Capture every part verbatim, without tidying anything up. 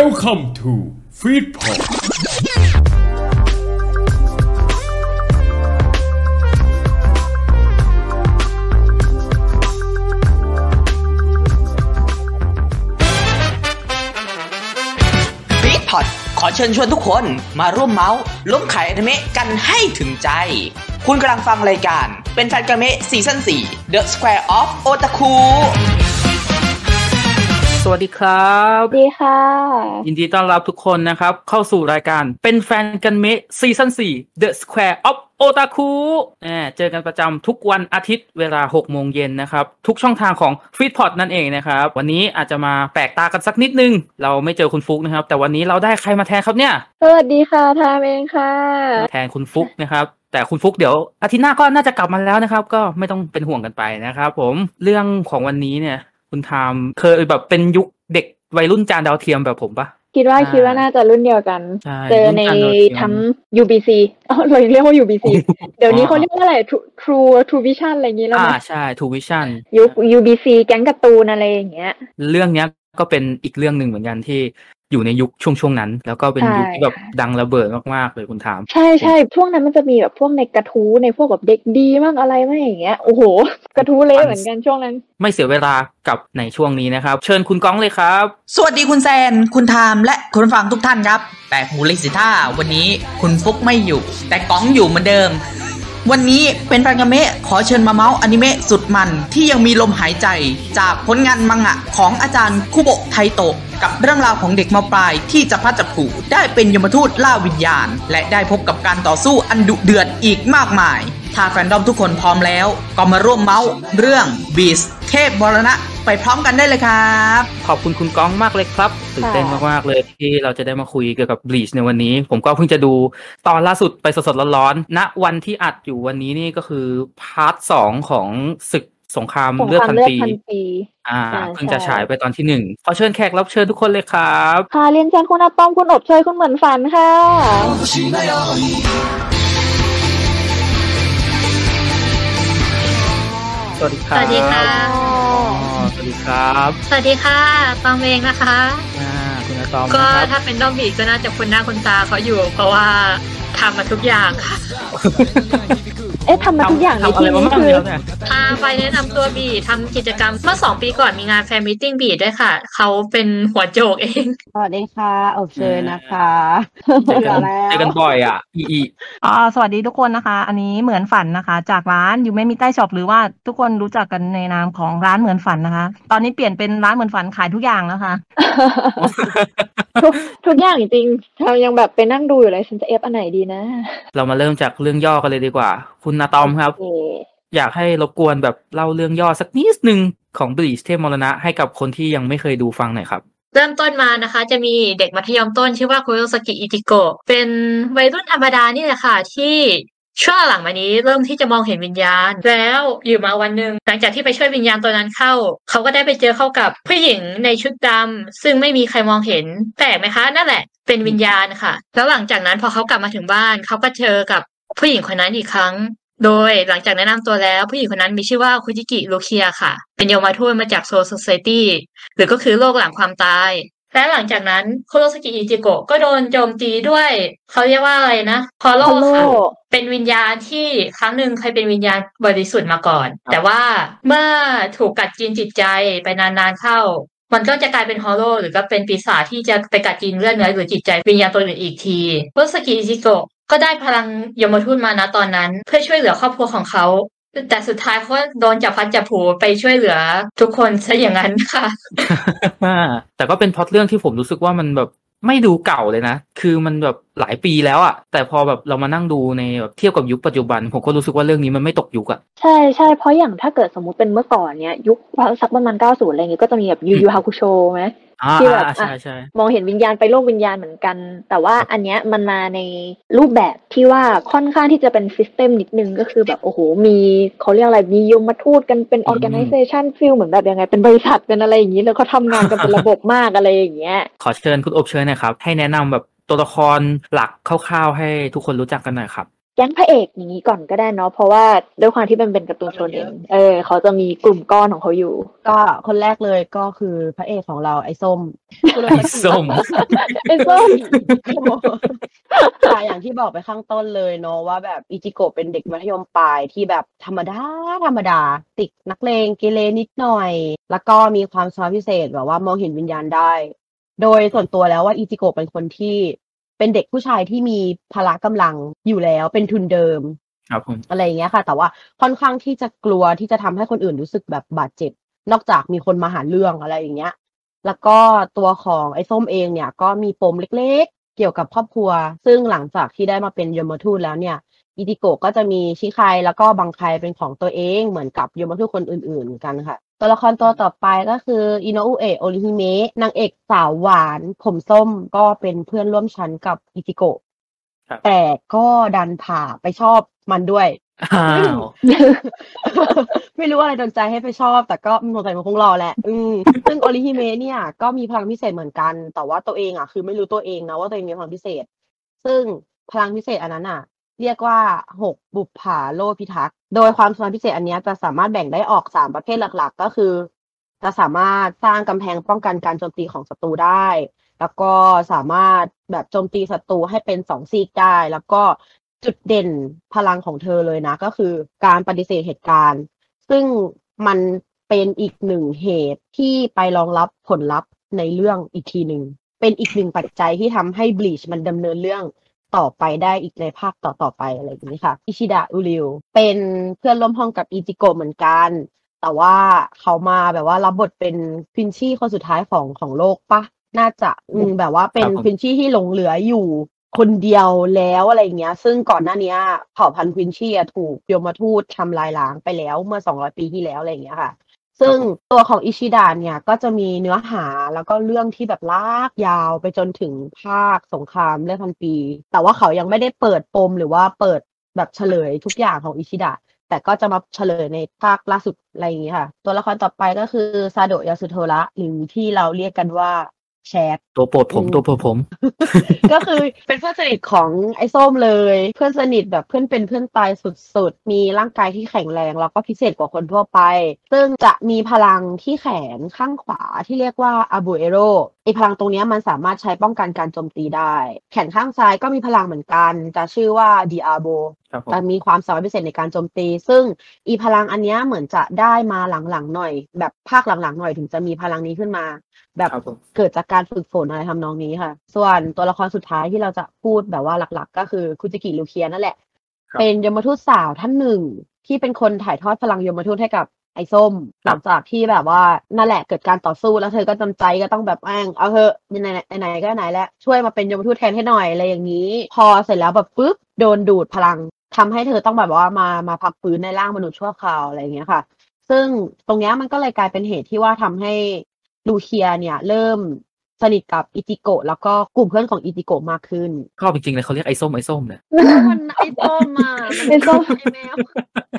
Welcome to FeedPod ฟีดพอด ขอเชิญชวนทุกคนมาร่วมเมาส์ล้มขายอนิเมะกันให้ถึงใจคุณกำลังฟังรายการเป็นแฟนอนิเมะซีซั่น สี่ The Square of Otakuสวัสดีครับสวัสดีค่ะยินดีต้อนรับทุกคนนะครับเข้าสู่รายการเป็นแฟนกันเมะซีซั่น สี่ The Square of Otaku แหมเจอกันประจำทุกวันอาทิตย์เวลา หกโมงเย็นนะครับทุกช่องทางของ FeedPod นั่นเองนะครับวันนี้อาจจะมาแปลกตากันสักนิดนึงเราไม่เจอคุณฟุกนะครับแต่วันนี้เราได้ใครมาแทนครับเนี่ยสวัสดีค่ะทามเองค่ะแทนคุณฟุกนะครับแต่คุณฟุกเดี๋ยวอาทิตย์หน้าก็น่าจะกลับมาแล้วนะครับก็ไม่ต้องเป็นห่วงกันไปนะครับผมเรื่องของวันนี้เนี่ยคุณทำเคยแบบเป็นยุคเด็กวัยรุ่นจานดาวเทียมแบบผมปะคิดว่าคิดว่าน่าจะรุ่นเดียวกันเจอในทั้ง ยู บี ซี เอ้าเราเรียกว่า ยู บี ซี เดี๋ยวนี้เขาเรียกว่าอะไร True Truevision อะไรอย่างงี้แล้วอ่าใช่ Truevision ยุค ยู บี ซี แก๊งการ์ตูนอะไรอย่างเงี้ยเรื่องเนี้ยก็เป็นอีกเรื่องนึงเหมือนกันที่อยู่ในยุคช่วงช่วงนั้นแล้วก็เป็นยุคที่แบบดังระเบิดมากๆเลยคุณถามใช่ๆช่วงนั้นมันจะมีแบบพวกในกระทู้ในพวกแบบเด็กดีมากอะไรไม่อย่างเงี้ยโอ้โหกระทู้เละเหมือนกันช่วงนั้นไม่เสียเวลากับในช่วงนี้นะครับเชิญคุณก้องเลยครับสวัสดีคุณแซนคุณถามและคุณฟังทุกท่านครับแปลกหูลิสิท่าวันนี้คุณฟุกไม่อยู่แต่ก้องอยู่เหมือนเดิมวันนี้เป็นแฟนอนิเมะขอเชิญมาเมาส์อนิเมะสุดมันที่ยังมีลมหายใจจากผลงานมังงะของอาจารย์คุโบะไทโตะกับเรื่องราวของเด็กม.ปลายที่จะพลัดจับผูกได้เป็นยมทูตล่าวิญญาณและได้พบกับการต่อสู้อันดุเดือดอีกมากมายถ้าแฟนดอมทุกคนพร้อมแล้วก็มาร่วมเมาส์เรื่อง Bleach เทพมรณะไปพร้อมกันได้เลยครับขอบคุณคุณก้องมากเลยครับตื่นเต้นมากๆเลยที่เราจะได้มาคุยเกี่ยวกับ Bleach ในวันนี้ผมก็เพิ่งจะดูตอนล่าสุดไปสดๆร้อนๆณวันที่อัดอยู่วันนี้นี่ก็คือพาร์ทสองของศึกสงครามเลือดพันปีอ่าเพิ่งจะฉายไปตอนที่หนึ่งขอเชิญแขกรับเชิญทุกคนเลยครับค่ะเรียนเชิญคุณอาป้อมคุณอบเชยคุณเหมือนฝันค่ะสวัสดีค่ะสวัสดีค่ะสวัสดีครับสวัสดีค่ะตอมเองนะคะอ่าคุณตอมก็ถ้าเป็นดอมบีก็น่าจะคุณหน้าคุณตาเขาอยู่เพราะว่าทำมาทุกอย่างค่ะเอ๊ะทำมาทุกอย่างนี่คือพาไปแนะนำตัวบีทำกิจกรรมเมื่อสองปีก่อนมีงานแฟนมิทติ้งบีด้วยค่ะเขาเป็นหัวโจกเองสวัสดีค่ะอบเชยนะคะเจอกันบ่อยอ่ะอีอีอ๋อสวัสดีทุกคนนะคะอันนี้เหมือนฝันนะคะจากร้านอยู่ไม่มีใต้ช็อปหรือว่าทุกคนรู้จักกันในนามของร้านเหมือนฝันนะคะตอนนี้เปลี่ยนเป็นร้านเหมือนฝันขายทุกอย่างแล้วค่ะทุกทุกอย่างจริงเรายังแบบไปนั่งดูอยู่เลยฉันจะเอฟอันไหนดีนะเรามาเริ่มจากเรื่องย่อกันเลยดีกว่าคุณนาตอมครับ okay. อยากให้รบกวนแบบเล่าเรื่องย่อสักนิดนึงของ Bleach เทพมรณะให้กับคนที่ยังไม่เคยดูฟังหน่อยครับเริ่มต้นมานะคะจะมีเด็กมัธยมต้นชื่อว่าคุโยสกิอิติโกะเป็นวัยรุ่นธรรมดานี่แหละค่ะที่ช่วงหลังมานี้เริ่มที่จะมองเห็นวิญญาณแล้วอยู่มาวันนึงหลังจากที่ไปช่วยวิญญาณตัวนั้นเข้าเขาก็ได้ไปเจอเข้ากับผู้หญิงในชุดดำซึ่งไม่มีใครมองเห็นแปลกไหมคะนั่นแหละเป็นวิญญาณค่ะแล้วหลังจากนั้นพอเขากลับมาถึงบ้านเขาก็เจอกับผู้หญิงคนนั้นอีกครั้งโดยหลังจากแนะนำตัวแล้วผู้หญิงคนนั้นมีชื่อว่าคุจิกิโรเคียค่ะเป็นยมทูตมาจากโซลโซไซตี้หรือก็คือโลกหลังความตายและหลังจากนั้นคุโรสกิอิจิโกะก็โดนโจมตีด้วยเขาเรียกว่าอะไรนะพอโลค่ะเป็นวิญญาณที่ครั้งหนึ่งเคยเป็นวิญญาณบริสุทธิ์มาก่อนแต่ว่าเมื่อถูกกัดกินจิตใจไปนานๆเข้ามันก็จะกลายเป็นฮอโร่หรือก็เป็นปีศาจที่จะไปกัดกินเลือดเนื้อหรือจิตใจวิญญาณตัวอื่นอีกทีคุโรสกิอิจิโกะก็ได้พลังยมทูตมานะตอนนั้นเพื่อช่วยเหลือครอบครัวของเขาแต่สุดท้ายเขาโดนจับพัดจับผูไปช่วยเหลือทุกคนซะอย่างนั้นค่ะแต่ก็เป็นพล็อตเรื่องที่ผมรู้สึกว่ามันแบบไม่ดูเก่าเลยนะคือมันแบบหลายปีแล้วอ่ะแต่พอแบบเรามานั่งดูในแบบเทียบกับยุคปัจจุบันผมก็รู้สึกว่าเรื่องนี้มันไม่ตกยุคอ่ะใช่ใช่เพราะอย่างถ้าเกิดสมมุติเป็นเมื่อก่อนเนี้ยยุคสักประมาณเก้าสิบอะไรเงี้ยก็จะมีแบบยูยูฮาคุโชไหมที่แบบมองเห็นวิญญาณไปโลกวิญญาณเหมือนกันแต่ว่าอันเนี้ยมันมาในรูปแบบที่ว่าค่อนข้างที่จะเป็นซิสเต็มนิดนึงก็คือแบบโอ้โหมีเขาเรียกอะไรมียมทูตกันเป็นออร์แกไนเซชันฟีลเหมือนแบบยังไงเป็นบริษัทเป็นอะไรอย่างนี้แล้วเขาทำงานกันเป็นระบบมากอะไรอย่างเงี้ยขอเชิญคุณอบเชยนะครับให้แนะนำแบบตัวละครหลักคร่าวๆให้ทุกคนรู้จักกันหน่อยครับ แก๊งพระเอกอย่างนี้ก่อนก็ได้เนาะเพราะว่าด้วยความที่มันเป็นการ์ตูนโชเน็นเออเขาจะมีกลุ่มก้อนของเขาอยู่ก็คนแรกเลยก็คือพระเอกของเราไอ้ส้มไอ้ส้มไอ้ส้มค่ะอย่างที่บอกไปข้างต้นเลยเนาะว่าแบบอิจิโกะเป็นเด็กมัธยมปลายที่แบบธรรมดาธรรมดาติดนักเลงเกเรนิดหน่อยแล้วก็มีความสามารถพิเศษแบบว่ามองเห็นวิญญาณได้โดยส่วนตัวแล้วว่าอิจิโกะเป็นคนที่เป็นเด็กผู้ชายที่มีพละกำลังอยู่แล้วเป็นทุนเดิมครับผมอะไรอย่างเงี้ยค่ะแต่ว่าค่อนข้างที่จะกลัวที่จะทำให้คนอื่นรู้สึกแบบบาดเจ็บนอกจากมีคนมาหาเรื่องอะไรอย่างเงี้ยแล้วก็ตัวของไอ้ส้มเองเนี่ยก็มีปมเล็กๆเกี่ยวกับครอบครัวซึ่งหลังจากที่ได้มาเป็นยมทูตแล้วเนี่ยอิจิโกะก็จะมีชิคายแล้วก็บังคายเป็นของตัวเองเหมือนกับยมทูตคนอื่นๆกันค่ะตัวละครตัวต่อไปก็คืออิโนอุเอะโอริฮิเมะนางเอกสาวหวานผมส้มก็เป็นเพื่อนร่วมชั้นกับอิจิโกะแต่ก็ดันผ่าไปชอบมันด้วยไม่รู้อะไรโดนใจให้ไปชอบแต่ก็สงสัยมันคงรอแหละซึ่งโอริฮิเมะเนี่ยก็มีพลังพิเศษเหมือนกันแต่ว่าตัวเองอ่ะคือไม่รู้ตัวเองนะว่าตัวเองมีพลังพิเศษซึ่งพลังพิเศษอันนั้นอ่ะเรียกว่าหกบุปผาโลพิทักษ์โดยความสามารถพิเศษอันนี้จะสามารถแบ่งได้ออกสามประเภทหลักๆก็คือจะสามารถสร้างกำแพงป้องกันการโจมตีของศัตรูได้แล้วก็สามารถแบบโจมตีศัตรูให้เป็นสองซีกได้แล้วก็จุดเด่นพลังของเธอเลยนะก็คือการปฏิเสธเหตุการณ์ซึ่งมันเป็นอีกหนึ่งเหตุที่ไปรองรับผลลัพธ์ในเรื่องอีกทีหนึ่งเป็นอีกหนึ่งปัจจัยที่ทำให้ Bleach มันดำเนินเรื่องต่อไปได้อีกในภาคต่อๆไปอะไรอย่างนี้ค่ะอิชิดะอุริวเป็นเพื่อนร่วมห้องกับอิจิโกะเหมือนกันแต่ว่าเขามาแบบว่ารับบทเป็นพินชี่คนสุดท้ายของของโลกปะน่าจะอืมแบบว่าเป็นพินชี่ที่หลงเหลืออยู่คนเดียวแล้วอะไรอย่างเงี้ยซึ่งก่อนหน้านี้เผ่าพันธุ์พินชี่ถูกยมทูตทำลายล้างไปแล้วเมื่อสองร้อยปีที่แล้วอะไรอย่างเงี้ยค่ะซึ่งตัวของอิชิดะเนี่ยก็จะมีเนื้อหาแล้วก็เรื่องที่แบบลากยาวไปจนถึงภาคสงครามเรื่องพันปีแต่ว่าเขายังไม่ได้เปิดปมหรือว่าเปิดแบบเฉลยทุกอย่างของอิชิดะแต่ก็จะมาเฉลยในภาคล่าสุดอะไรอย่างนี้ค่ะตัวละครต่อไปก็คือซาโดะยาสุโทระหรือที่เราเรียกกันว่าแชทตัวโปรดผมตัวโปรดผม ก็คือเป็นเพื่อนสนิทของไอ้ส้มเลยเพื่อนสนิทแบบเพื่อนเป็นเพื่อนตายสุดๆมีร่างกายที่แข็งแรงแล้วก็พิเศษกว่าคนทั่วไปซึ่งจะมีพลังที่แขนข้างขวาที่เรียกว่าอาบูเอโรไอ้พลังตรงนี้มันสามารถใช้ป้องกันการโจมตีได้แขนข้างซ้ายก็มีพลังเหมือนกันจะชื่อว่าดิอาโบแต่มีความสามารถพิเศษในการโจมตีซึ่งอีพลังอันนี้เหมือนจะได้มาหลังๆหน่อยแบบภาคหลังๆหน่อยถึงจะมีพลังนี้ขึ้นมาแบบเกิดจากการฝึกฝนอะไรทำนองนี้ค่ะส่วนตัวละครสุดท้ายที่เราจะพูดแบบว่าหลักๆก็คือคุจิกิลูเคียนั่นแหละเป็นยมทูตสาวท่านหนึ่งที่เป็นคนถ่ายทอดพลังยมทูตให้กับไอ้ส้มหลังจากที่แบบว่านั่นแหละเกิดการต่อสู้แล้วเธอก็จำใจก็ต้องแบบอ้างเอาเถอะไหนไหนก็ไหนแล้วช่วยมาเป็นยมทูตแทนให้หน่อยอะไรอย่างนี้พอเสร็จแล้วแบบปึ๊บโดนดูดพลังทำให้เธอต้องแบบว่ามามาพักฟื้นในร่างมนุษย์ชั่วคราวอะไรอย่างเงี้ยค่ะซึ่งตรงนี้มันก็เลยกลายเป็นเหตุที่ว่าทำให้ลูเคียเนี่ยเริ่มสนิทกับอิจิโกะแล้วก็กลุ่มเพื่อนของอิจิโกะมากขึ้นก็จริงๆนะเขาเรียกไอ้ส้มไอ้ส้มเนี่ยมันไอ้ส้มอ่ะไอ้ส้มไอ้แมว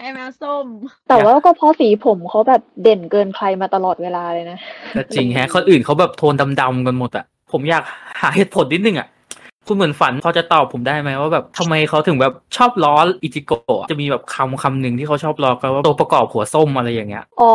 ไอ้แมวส้มแต่ว่าก็เพราะสีผมเขาแบบเด่นเกินใครมาตลอดเวลาเลยนะจริงฮะคนอื่นเขาแบบโทนดำๆกันหมดอ่ะผมอยากหาเหตุผลนิดนึงอ่ะคุณเหมือนฝันพอจะตอบผมได้ไหมว่าแบบทำไมเขาถึงแบบชอบล้ออิจิโกะจะมีแบบคำคำหนึ่งที่เขาชอบล้อกันว่าตัวประกอบหัวส้มอะไรอย่างเงี้ยอ๋อ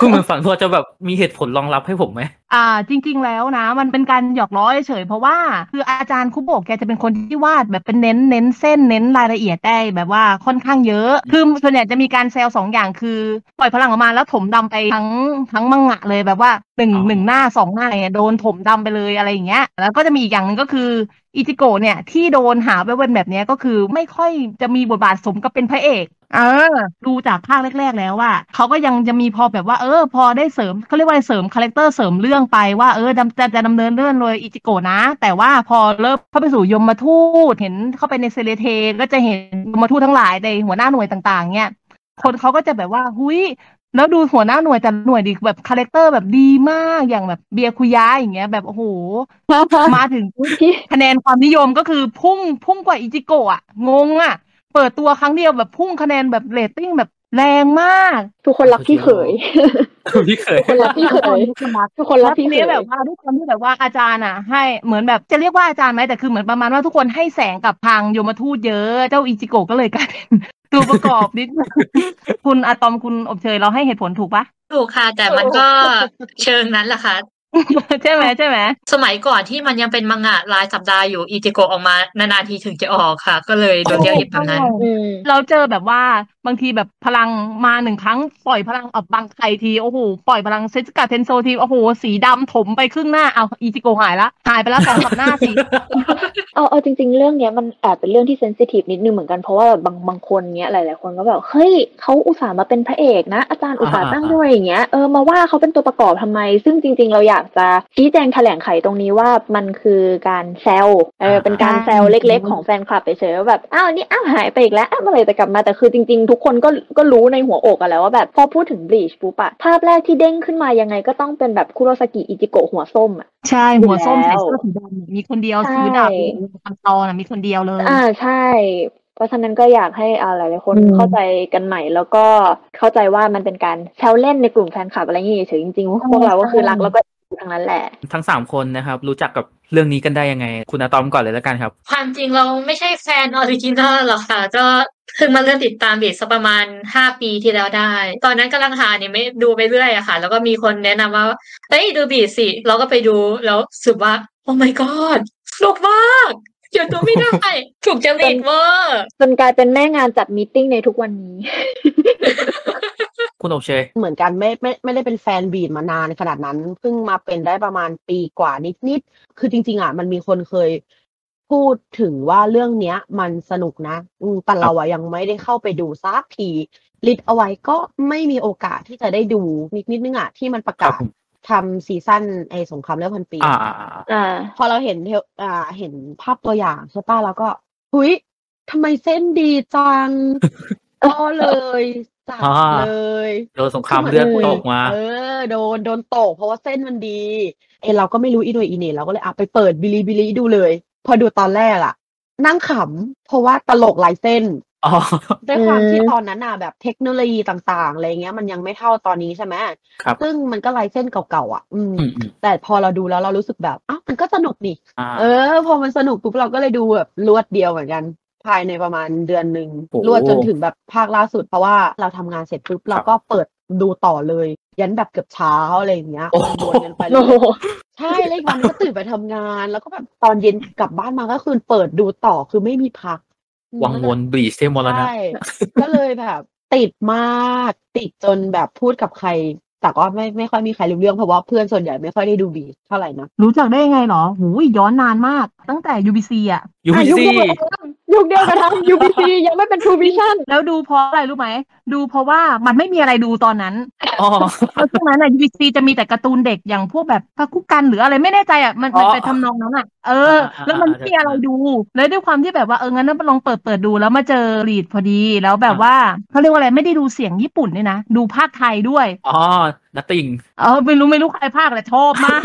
คุณเหมือนฝันพอจะแบบมีเหตุผลรองรับให้ผมไหมอ่าจริงๆแล้วนะมันเป็นการหยอกล้อเฉยเพราะว่าคืออาจารย์คุโบะแกจะเป็นคนที่วาดแบบเป็นเน้นเน้นเส้นเน้นรายละเอียดได้แบบว่าค่อนข้างเยอะคือส่วนใหญ่จะมีการแซวสองอย่างคือปล่อยพลังออกมาแล้วถมดำไปทั้งทั้งมังงะเลยแบบว่าหนึ่งหนึ่งหน้าสองหน้าเนี่ยโดนถมดำไปเลยอะไรอย่างเงี้ยแล้วก็จะมีอีกอย่างนึงก็คืออิจิโกะเนี่ยที่โดนหาไปเป็นแบบนี้ก็คือไม่ค่อยจะมีบทบาทสมกับเป็นพระเอกเออดูจากภาคแรกๆแล้วว่าเขาก็ยังจะมีพอแบบว่าเออพอได้เสริมเขาเรียกว่าเสริมคาแรคเตอร์เสริมเรื่องไปว่าเออจะจะดำเนินเรื่องโดยอิจิโกะนะแต่ว่าพอเริ่มเข้าไปสู่ยมทูตเห็นเข้าไปในเซเลเทก็จะเห็นยมทูตทั้งหลายในหัวหน้าหน่วยต่างๆเนี่ยคนเขาก็จะแบบว่าหุ้ยแล้วดูหัวหน้าหน่วยแต่หน่วยดีแบบคาแรคเตอร์แบบดีมากอย่างแบบเบียร์คุยะอย่างเงี้ยแบบโอ้โห มาถึงคะแนนความนิยมก็คือพุ่งพุ่งกว่าอิจิโกะอ่ะงงอ่ะเปิดตัวครั้งเดียวแบบพุ่งคะแนนแบบเรตติ้งแบบแรงมากทุกคนรักพี่เขย พี่เคยพี่เคยทุกคนรับพี่เคยแบบว่าทุกคนที่แบบว่าอาจารย์อ่ะให้เหมือนแบบจะเรียกว่าอาจารย์ไหมแต่คือเหมือนประมาณว่าทุกคนให้แสงกับทางโยมทูตเยอะเจ้าอิจิโกะก็เลยกลายเป็นตัวประกอบนิดนึงคุณอะตอมคุณอบเชยเราให้เหตุผลถูกปะถูกค่ะแต่มันก็เชิงนั้นแหละค่ะใช่ไหมใช่ไหมสมัยก่อนที่มันยังเป็นมังงะรายสัปดาห์อยู่อิจิโกะออกมานานๆทีถึงจะออกค่ะก็เลยโดนเรียกยิบแบบนั้นเราเจอแบบว่าบางทีแบบพลังมาหนึ่งครั้งปล่อยพลังออกบางใครทีโอ้โหปล่อยพลังเซจิกะเทนโซทีโอ้โหสีดำถมไปครึ่งหน้าเอาอิจิโกะหายละหายไปแล้วสองสัปดาห์สิเอาเอาจริงๆเรื่องเนี้ยมันอาจเป็นเรื่องที่เซนซิทีฟนิดนึงเหมือนกันเพราะว่าบางบางคนเนี้ยหลายๆคนก็แบบเฮ้ยเขาอุตส่าห์มาเป็นพระเอกนะอาจารย์อุตส่าห์ตั้งด้วยอย่างเงี้ยเออมาว่าเขาเป็นตัวประกอบทำไมซึ่งจริงๆเราอยากจะชี้แจงแถลงไขตรงนี้ว่ามันคือการแซวเออเป็นการแซวเล็กๆของแฟนคลับไปเฉยว่าแบบอ้าวนี่อ้าวหายไปอีกแล้วอ้าวเมื่อไหร่จะกลับมาแต่คือจริงๆทุกคนก็ก็รู้ในหัวอกกันแล้วว่าแบบพอพูดถึง Bleach ปุ๊บอะภาพแรกที่เด้งขึ้นมายังไงก็ต้องเป็นแบบคุโรซากิอิจิโกะหัวส้มอะใช่หัวส้มใส่เสื้อสีดำมีคนเดียวซื้อดาบอันตอน่ะมีคนเดียวเลยอ่าใช่เพราะฉะนั้นก็อยากให้หลายๆคนเข้าใจกันใหม่แล้วก็เข้าใจว่ามันเป็นการแซวเล่นในกลุ่มแฟนคลับอะไรอย่างงี้เฉยจริงๆพวกเราก็คือรักแล้วก็ทั้งนั้นแหละทั้งสามคนนะครับรู้จักกับเรื่องนี้กันได้ยังไงคุณอะตอมก่อนเลยแล้วกันครับความจริงเราไม่ใช่แฟนออริจินอลหรอกค่ะก็เพิ่งมาเริ่มติดตามบีสักประมาณห้าปีที่แล้วได้ตอนนั้นกำลังหาเนี่ยไม่ดูไปเรื่อยอะค่ะแล้วก็มีคนแนะนำว่าเอ้ยดูบีสิเราก็ไปดูแล้วสึกว่าโอ้ my god สนุกมากหยุดดูไม่ได้ถูกจริตเวอร์จนกลายเป็นแม่งานจัดมีตติ้งในทุกวันนี้ คุณอบเชยเหมือนกันไม่ไม่ไม่ได้เป็นแฟนบีดมานานขนาดนั้นเพิ่งมาเป็นได้ประมาณปีกว่านิดๆคือจริงๆอ่ะมันมีคนเคยพูดถึงว่าเรื่องเนี้ยมันสนุกนะแต่เราอ่ะยังไม่ได้เข้าไปดูซักทีลิดเอาไว้ก็ไม่มีโอกาสที่จะได้ดูนิดๆนึงอ่ะที่มันประกาศทำซีซั่นไอ้สงครามเลือดพันปีอ่าพอเราเห็นอ่าเห็นภาพตัวอย่างใช่ป่ะแล้วก็หุยทำไมเส้นดีจังก็เลยจับเลยโดนสงครามเลือดตกมาเออโดนโดนตกเพราะว่าเส้นมันดีเอเราก็ไม่รู้อีโนอีเน่เราก็เลยอ่ะไปเปิดบิลิบิลิดูเลยพอดูตอนแรกอ่ะนั่งขำเพราะว่าตลกหลายเส้นด้วยความที่ตอนนั้นน่ะแบบเทคโนโลยีต่างๆอะไรเงี้ยมันยังไม่เท่าตอนนี้ใช่ไหมซึ่งมันก็ลายเส้นเก่าๆอ่ะแต่พอเราดูแล้วเรารู้สึกแบบอ้าวมันก็สนุกนี่เออพอมันสนุกปุ๊บเราก็เลยดูแบบรวดเดียวเหมือนกันภายในประมาณเดือนหนึ่งรวดจนถึงแบบภาคล่าสุดเพราะว่าเราทำงานเสร็จปุ๊บเราก็เปิดดูต่อเลยยันแบบเกือบเช้าอะไรอย่างเงี้ยวนกันไปเลยใช่แล้ววันก็ตื่นไปทำงานแล้วก็แบบตอนเย็นกลับบ้านมาก็คือเปิดดูต่อคือไม่มีพักวังวนบลีชเทมอลนะก็เลยแบบติดมากติดจนแบบพูดกับใครแต่ก็ไม่ไม่ค่อยมีใครรู้เรื่องเพราะว่าเพื่อนส่วนใหญ่ไม่ค่อยได้ดูบีเท่าไหร่นะรู้จักได้ยังไงหรอหูย้อนนานมากตั้งแต่ ยู บี ซี อ่ะ ยู บี ซี ยุคเดียวกันทั้ง ยู บี ซี ยังไม่เป็น Truevision แล้วดูเพราะอะไรรู้ไหมดูเพราะว่ามันไม่มีอะไรดูตอนนั้นอ๋อช่วงนั้นน่ะ ยู บี ซี จะมีแต่การ์ตูนเด็กอย่างพวกแบบพาคุกันหรืออะไรไม่แน่ใจอ่ะมันไปทำนองนั้นอ่ะเออแล้วมันไม่มีอะไรดูเลยด้วยความที่แบบว่าเอองั้นลองเปิดเปิดดูแล้วมาเจอรีดพอดีแล้วแบบว่าเขาเรียกว่าอะไรไม่ได้ดูเสียงญี่ปุ่นด้วยนะดูภาคไทยด้วยอ๋อนัตติงเออไม่รู้ไม่รู้ใครภาคแต่ชอบมาก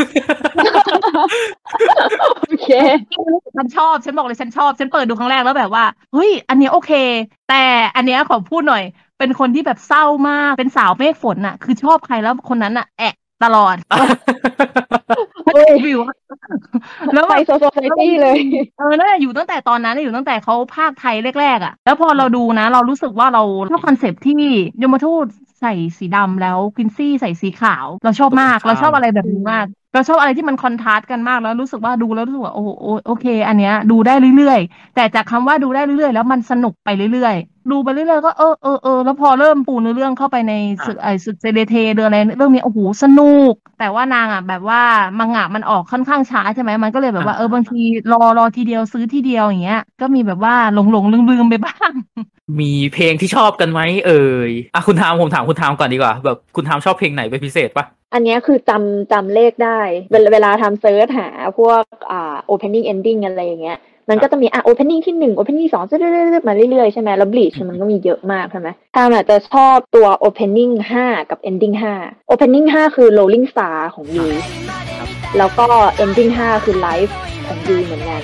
โอเคฉันชอบฉันบอกเลยฉันชอบฉันเปิดดูครั้งแรกแล้วแบบว่าเฮ้ยอันนี้โอเคแต่อันนี้ขอพูดหน่อยเป็นคนที่แบบเศร้ามากเป็นสาวเมฆฝนน่ะคือชอบใครแล้วคนนั้นน่ะแอะตลอดโอ้ยวิวแล้วไปโซโซไซตี้เลยเออน่าอยู่ตั้งแต่ตอนนั้นอยู่ตั้งแต่เขาภาคไทยแรกๆอ่ะแล้วพอเราดูนะเรารู้สึกว่าเราชอบคอนเซ็ปต์ที่ยมทูตใส่สีดำแล้วควินซี่ใส่สีขาวเราชอบมากเราชอบอะไรแบบนี้มากเราชอบอะไรที่มันคอนทราสต์กันมากแล้วรู้สึกว่าดูแล้วรู้สึกว่าโอ้โหโอเคอันเนี้ยดูได้เรื่อยๆแต่จากคำว่าดูได้เรื่อยๆแล้วมันสนุกไปเรื่อยๆดูไปเรื่อยๆก็เออเออเออแล้วพอเริ่มปูเนื้อเรื่องเข้าไปในศึกไอ้ศึกเซเลเทเดือนอะไรเรื่องนี้โอ้โหสนุกแต่ว่านางอ่ะแบบว่ามังงะมันออกค่อนข้างช้าใช่ไหมมันก็เลยแบบว่าเออบางทีรอรอทีเดียวซื้อทีเดียวอย่างเงี้ยก็มีแบบว่าหลงหลงลืมลืมไปบ้างมีเพลงที่ชอบกันไหมเอ่ยอ่ะคุณทามผมถามคุณทามก่อนดีกว่าแบบคุณทามชอบเพลงไหนเป็นพิเศษปะอันนี้คือจำจำเลขได้เวลาทำเซิร์ชหาพวกอ่า opening ending อะไรอย่างเงี้ยมันก็จะมีอ่ะ opening ที่หนึ่ง opening ที่สองเรื่อยๆมาเรื่อยๆใช่ไหมแล้ว Bleach มันก็มีเยอะมากใช่ไหมทางน่ะจะชอบตัว opening ห้ากับ ending ห้า opening ห้าคือ rolling star ของยูแล้วก็ ending ห้าคือ life ของยูเหมือนกัน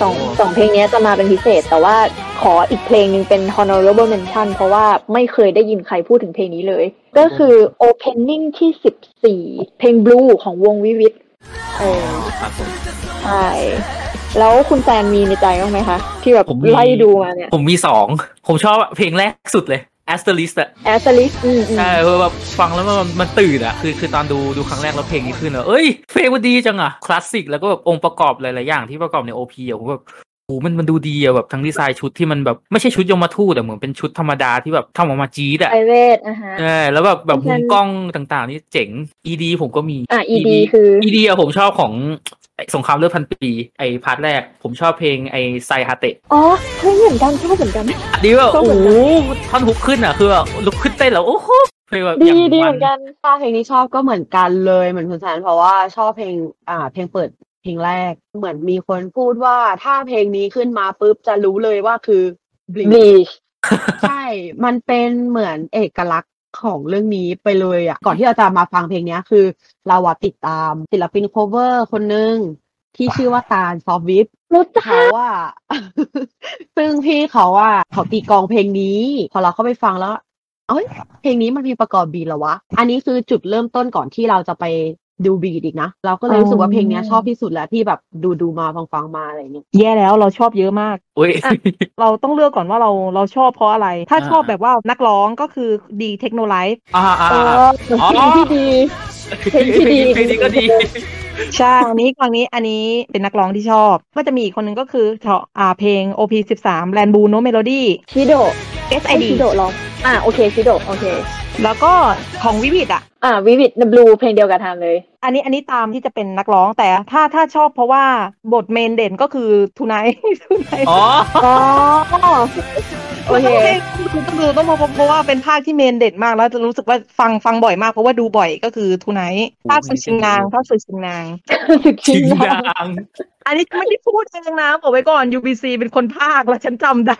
สองสองเพลงนี้จะมาเป็นพิเศษแต่ว่า ขออีกเพลงนึงเป็น honorable mention เพราะว่าไม่เคยได้ยินใครพูดถึงเพลงนี้เลยก็คือ opening ที่สิบสี่เพลง blue ของวงวิวิธเออครับผมใช่แล้วคุณแฟนมีในใจบ้างไหมคะที่แบบไล่ดูมาเนี่ยผมมีสองผมชอบเพลงแรกสุดเลย Asterisk อ่ะ Asterisk อืมใช่เพราะแบบฟังแล้วมันมันตื่นอ่ะคือคือตอนดูดูครั้งแรกแล้วเพลงนี้ขึ้นแล้วเอ้ยเพลงมันดีจังอ่ะคลาสสิกแล้วก็แบบองค์ประกอบหลายๆอย่างที่ประกอบใน โอ พี อ่ะผมแบบโอ้มันมันดูดีอ่ะแบบทั้งดีไซน์ชุดที่มันแบบไม่ใช่ชุดยมทูตแต่เหมือนเป็นชุดธรรมดาที่แบบทำออกมาจี๊ดอ่ะไอเวทอ่ะฮะเออแล้วแบบแบบมุมกล้องต่างๆนี่เจ๋ง อี ดี ผมก็มีอ่ะ อี ดี คือ อี ดี อ่ะผมชอบของสงครามเลือดพันปีไอ้พาร์ทแรกผมชอบเพลงไอ้ไซฮาเตะอ๋อเคยเหมือนกันชอบเหมือนกันอันนี้ว่าโอ้โหท่อนฮุกขึ้นอ่ะคือแบบลุกขึ้นเต้นแล้วโอ้โหเพลงแบบอย่างมันดีเหมือนกันชอบเพลงนี้ชอบก็เหมือนกันเลยเหมือนคุณสารเพราะว่าชอบเพลงอ่าเพลงเปิดเพลงแรกเหมือนมีคนพูดว่าถ้าเพลงนี้ขึ้นมาปุ๊บจะรู้เลยว่าคือ Bleach ใช่มันเป็นเหมือนเอกลักษณ์ของเรื่องนี้ไปเลยอ่ะก่อนที่เราจะมาฟังเพลงนี้คือเราอ่ะติดตามศิลปินโคเวอร์คนนึงที่ชื่อว่าตาลซอฟวิฟเขาว่าซึ่งพี่เขาว่าเขาตีกลองเพลงนี้พอเราเข้าไปฟังแล้วเอ้ยเพลงนี้มันมีประกอบบีทเหรอวะอันนี้คือจุดเริ่มต้นก่อนที่เราจะไปดูบีทอีกนะเราก็เลยรู้สึกว่าเพลงนี้ชอบที่สุดแล้วที่แบบดูดูมาฟังฟังมาอะไรเนี่ยแย่แล้วเราชอบเยอะมากอุ้ยเราต้องเลือกก่อนว่าเราเราชอบเพราะอะไรถ้าชอบแบบว่านักร้องก็คือดีเทคโนไลฟ์อ่าอ่าอ๋อที่ดีที่ดีเพลงนี้ก็ดีใช่อันนี้ฝั่งนี้อันนี้เป็นนักร้องที่ชอบก็จะมีอีกคนนึงก็คืออ่าเพลง โอ พี สิบสาม แลนบูโนเมโลดี้ชิโด เอส ไอ ดี ชิโดร้องอ่าโอเคชิโดโอเคแล้วก็ของวิวิธอ่ะอ่าวิวิธ The Blue เพลงเดียวกับทางเลยอันนี้อันนี้ตามที่จะเป็นนักร้องแต่ถ้าถ้าชอบเพราะว่าบทเมนเด่นก็คือ Tonight Tonight อ๋ออ๋อโอเคคือต้องดูต้องเพราะว่าเป็นภาคที่เมนเด่นมากแล้วจะรู้สึกว่าฟังฟังบ่อยมากเพราะว่าดูบ่อยก็คือ Tonight ภาคศึกชิงนางภาคศึกชิงนางศึกชิงนางอันนี้ไม่ได้พูดเองนะบอกไว้ก่อน ยู บี ซี เป็นคนภาคแล้วฉันจำได้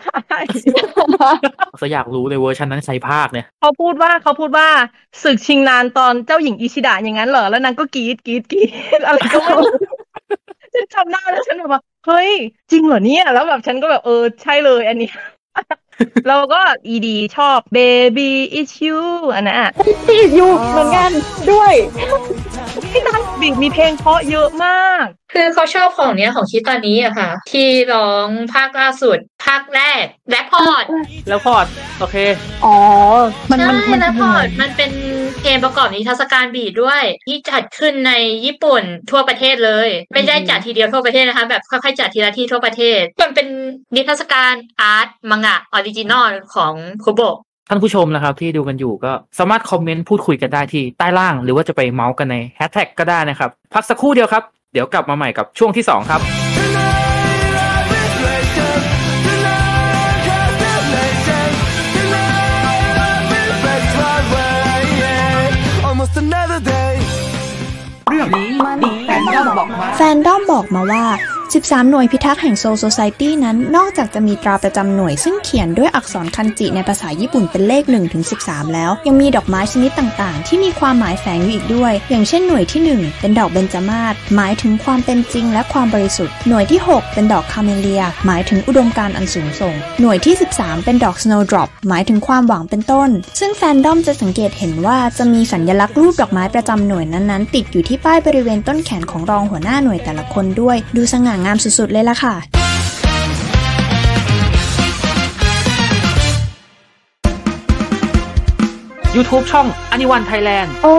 ก็อยากรู้เลยเวอร์ชันนั้นใครภาคเนี่ยเขาพูดว่าเขาพูดว่าศึกชิงนางตอนเจ้าหญิงอิชิดะอย่างนั้นเหรอแล้วนางก็กรี๊ดกรี๊ดกรี๊ดอะไรก็ไม่รู้ฉันจำได้แล้วฉันแบบว่าเฮ้ยจริงเหรอเนี่ยแล้วแบบฉันก็แบบเออใช่เลยอันนี้เราก็ อี ดี ชอบ Baby It's You อันนั้นอ่ะ Baby It's You เหมือนกันด้วยพี่ตันบีมีเพลงเพราะเยอะมากคือเขาชอบของเนี้ยของคิดตอนนี้อะค่ะที่ร้องภาคล่าสุดภาคแรกแรปพอร์ตแรปพอร์ตโอเคอ๋อมันมันมันแรปพอร์ตมันเป็นเกมประกอบนิทรรศการบีทด้วยที่จัดขึ้นในญี่ปุ่นทั่วประเทศเลยไม่ได้จัดทีเดียวทั่วประเทศนะคะแบบค่อยๆจัดทีละที่ทั่วประเทศมันเป็นนิทรรศการอาร์ตมังงะออริจินอลของคุโบะท่านผู้ชมนะครับที่ดูกันอยู่ก็สามารถคอมเมนต์พูดคุยกันได้ที่ใต้ล่างหรือว่าจะไปเมาส์กันในแฮชแท็กก็ได้นะครับพักสักครู่เดียวครับเดี๋ยวกลับมาใหม่กับช่วงที่สองครับเรื่องนี้แฟนด้อมบอกมาแฟนด้อมบอกมาว่าสิบสามหน่วยพิทักษ์แห่งโซลโซไซตี้นั้นนอกจากจะมีตราประจำหน่วยซึ่งเขียนด้วยอักษรคันจิในภาษาญี่ปุ่นเป็นเลข หนึ่งถึงสิบสาม แล้วยังมีดอกไม้ชนิดต่างๆที่มีความหมายแฝงอยู่อีกด้วยอย่างเช่นหน่วยที่หนึ่งเป็นดอกเบญจมาศหมายถึงความเป็นจริงและความบริสุทธิ์หน่วยที่หกเป็นดอกคาเมเลียหมายถึงอุดมการณ์อันสูงส่งหน่วยที่สิบสามเป็นดอกสโนว์ดรอปหมายถึงความหวังเป็นต้นซึ่งแฟนดอมจะสังเกตเห็นว่าจะมีสัญลักษณ์รูปดอกไม้ประจำหน่วยนั้นๆติดอยู่ที่ป้ายบริเวณต้นแขนของรองหัวหน้าหน่วยแต่ละคนด้วยดูสง่างามสุดๆเลยล่ะค่ะYouTube ช่อง Anyone Thailand โอ้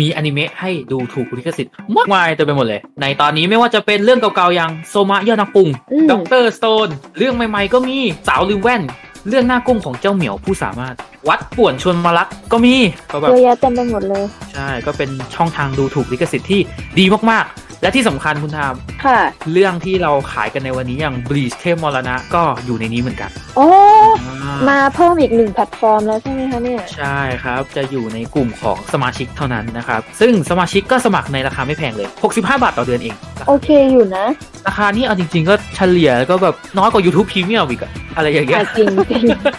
มีอนิเมะให้ดูถูกลิขสิทธิ์มากมายเต็มไปหมดเลยในตอนนี้ไม่ว่าจะเป็นเรื่องเก่าๆอย่างโซมะยอดนักปรุงด็อกเตอร์สโตนเรื่องใหม่ๆก็มีสาวลืมแว่นเรื่องหน้ากุ้งของเจ้าเหมียวผู้สามารถวัดป่วนชวนมารักก็มีก็แบบเยอะแยะเต็มไปหมดเลยใช่ก็เป็นช่องทางดูถูกลิขสิทธิ์ที่ดีมากๆและที่สำคัญคุณทามค่ะเรื่องที่เราขายกันในวันนี้อย่าง Bleach เทพมรณะก็อยู่ในนี้เหมือนกันโอ้มาเพิ่มอีกหนึ่งแพลตฟอร์มแล้วใช่ไหมคะเนี่ยใช่ครับจะอยู่ในกลุ่มของสมาชิกเท่านั้นนะครับซึ่งสมาชิกก็สมัครในราคาไม่แพงเลยหกสิบห้าบาทต่อเดือนเองโอเคอยู่นะราคานี้เอาจริงๆก็เฉลี่ยก็แบบน้อยกว่า YouTube Premium อีกอะอะไรอย่างเงี้ยจริงจ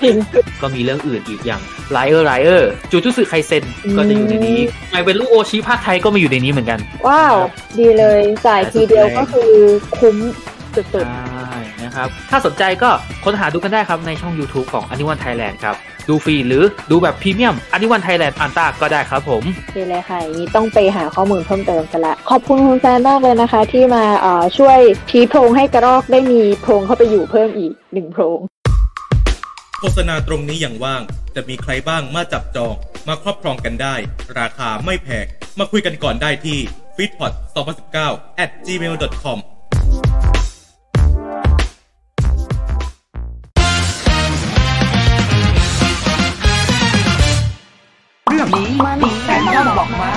ริงก็มีเรื่องอื่นอีกอย่าง Liar Liar จูจูสึไคเซ็นก็จะอยู่ในนี้ใครเป็นลูกโอชิภาคไทยก็มาอยู่ในนี้เหมือนกันว้าวดีเลยจ่ายทีเดียวก็คือคุ้มสุดๆใช่นะ นะครับถ้าสนใจก็ค้นหาดูกันได้ครับในช่อง YouTube ของ Anyone Thailand ครับดูฟรีหรือดูแบบพรีเมียม Anyone Thailand Anta ก็ได้ครับผมใช่เลยค่ะนี่ต้องไปหาข้อมูลเพิ่มเติมกันละขอบคุณคุณแฟนมากเลยนะคะที่มาเอ่อช่วยชี้โพรงให้กระรอกได้มีโพรงเข้าไปอยู่เพิ่มอีกหนึ่งโพรงโฆษณาตรงนี้อย่างว่างจะมีใครบ้างมาจับจองมาครอบครองกันได้ราคาไม่แพงมาคุยกันก่อนได้ที่ ฟีดพอด สองพันสิบเก้า แอท จีเมล ดอท คอม